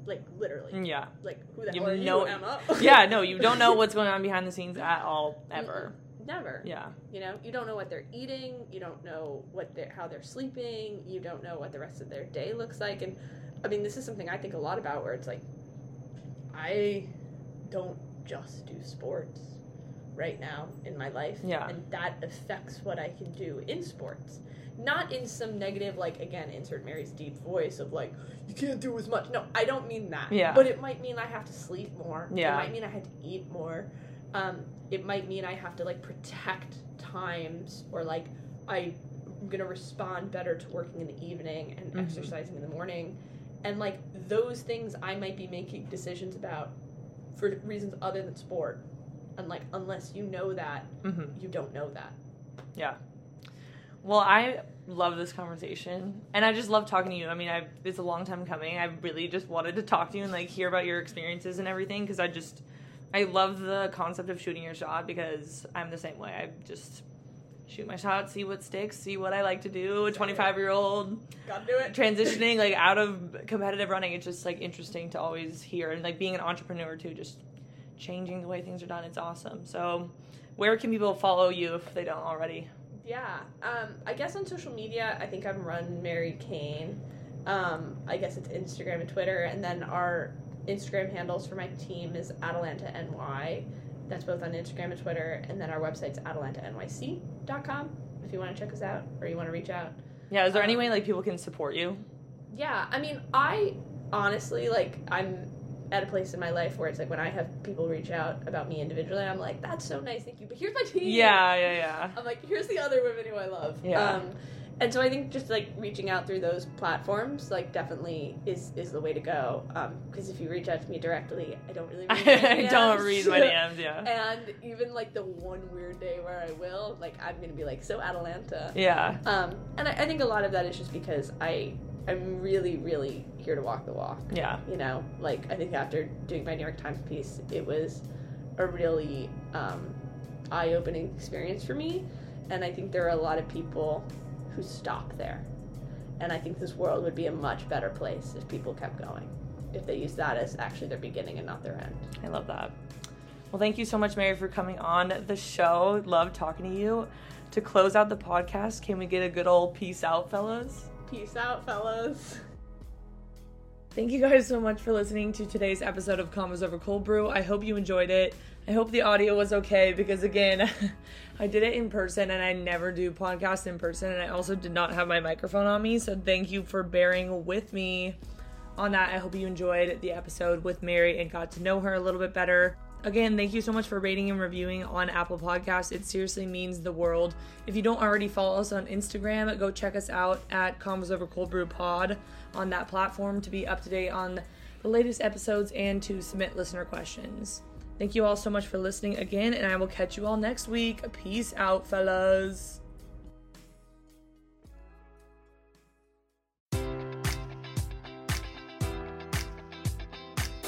Like, literally. Yeah. Like, who the hell are you, Emma? Yeah, no, you don't know what's going on behind the scenes at all, ever. Never. Yeah. You know, you don't know what they're eating. You don't know what they're, how they're sleeping. You don't know what the rest of their day looks like. And, I mean, this is something I think a lot about where it's like, I don't just do sports right now in my life. Yeah. And that affects what I can do in sports. Not in some negative, like, again, insert Mary's deep voice of, like, you can't do as much. No, I don't mean that. Yeah. But it might mean I have to sleep more. Yeah. It might mean I had to eat more. Um, it might mean I have to, like, protect times or, like, I'm going to respond better to working in the evening and mm-hmm. exercising in the morning. And, like, those things I might be making decisions about for reasons other than sport. And, like, unless you know that, mm-hmm. you don't know that. Yeah. Well, I love this conversation, and I just love talking to you. I mean, I it's a long time coming. I really just wanted to talk to you and, like, hear about your experiences and everything, because I just, I love the concept of shooting your shot, because I'm the same way. I just shoot my shot, see what sticks, see what I like to do. A twenty-five-year-old gotta do it. Transitioning, like, out of competitive running. It's just, like, interesting to always hear, and, like, being an entrepreneur, too, just changing the way things are done. It's awesome. So where can people follow you if they don't already? Yeah, um, I guess on social media, I think I'm run Mary Cain. Um, I guess it's Instagram and Twitter, and then our Instagram handles for my team is Atalanta N Y. That's both on Instagram and Twitter, and then our website's atalanta n y c dot com if you want to check us out or you want to reach out. Yeah, is there um, any way, like, people can support you? Yeah, I mean, I honestly, like, I'm at a place in my life where it's like when I have people reach out about me individually, I'm like, that's so nice, thank you, but here's my team. Yeah, yeah, yeah. I'm like, here's the other women who I love. Yeah. Um, and so I think just like reaching out through those platforms, like definitely is, is the way to go. Um, because if you reach out to me directly, I don't really read my D Ms. I don't read my D Ms, yeah. And even like the one weird day where I will, like I'm gonna be like, so Atalanta. Yeah. Um, and I, I think a lot of that is just because I. I'm really, really here to walk the walk. Yeah. You know, like, I think after doing my New York Times piece, it was a really um, eye-opening experience for me. And I think there are a lot of people who stop there. And I think this world would be a much better place if people kept going, if they used that as actually their beginning and not their end. I love that. Well, thank you so much, Mary, for coming on the show. Love talking to you. To close out the podcast, can we get a good old peace out, fellas? Peace out, fellas. Thank you guys so much for listening to today's episode of Convos Over Cold Brew. I hope you enjoyed it. I hope the audio was okay because, again, I did it in person and I never do podcasts in person. And I also did not have my microphone on me. So thank you for bearing with me on that. I hope you enjoyed the episode with Mary and got to know her a little bit better. Again, thank you so much for rating and reviewing on Apple Podcasts. It seriously means the world. If you don't already follow us on Instagram, go check us out at Convos Over Cold Brew Pod on that platform to be up to date on the latest episodes and to submit listener questions. Thank you all so much for listening again, and I will catch you all next week. Peace out, fellas.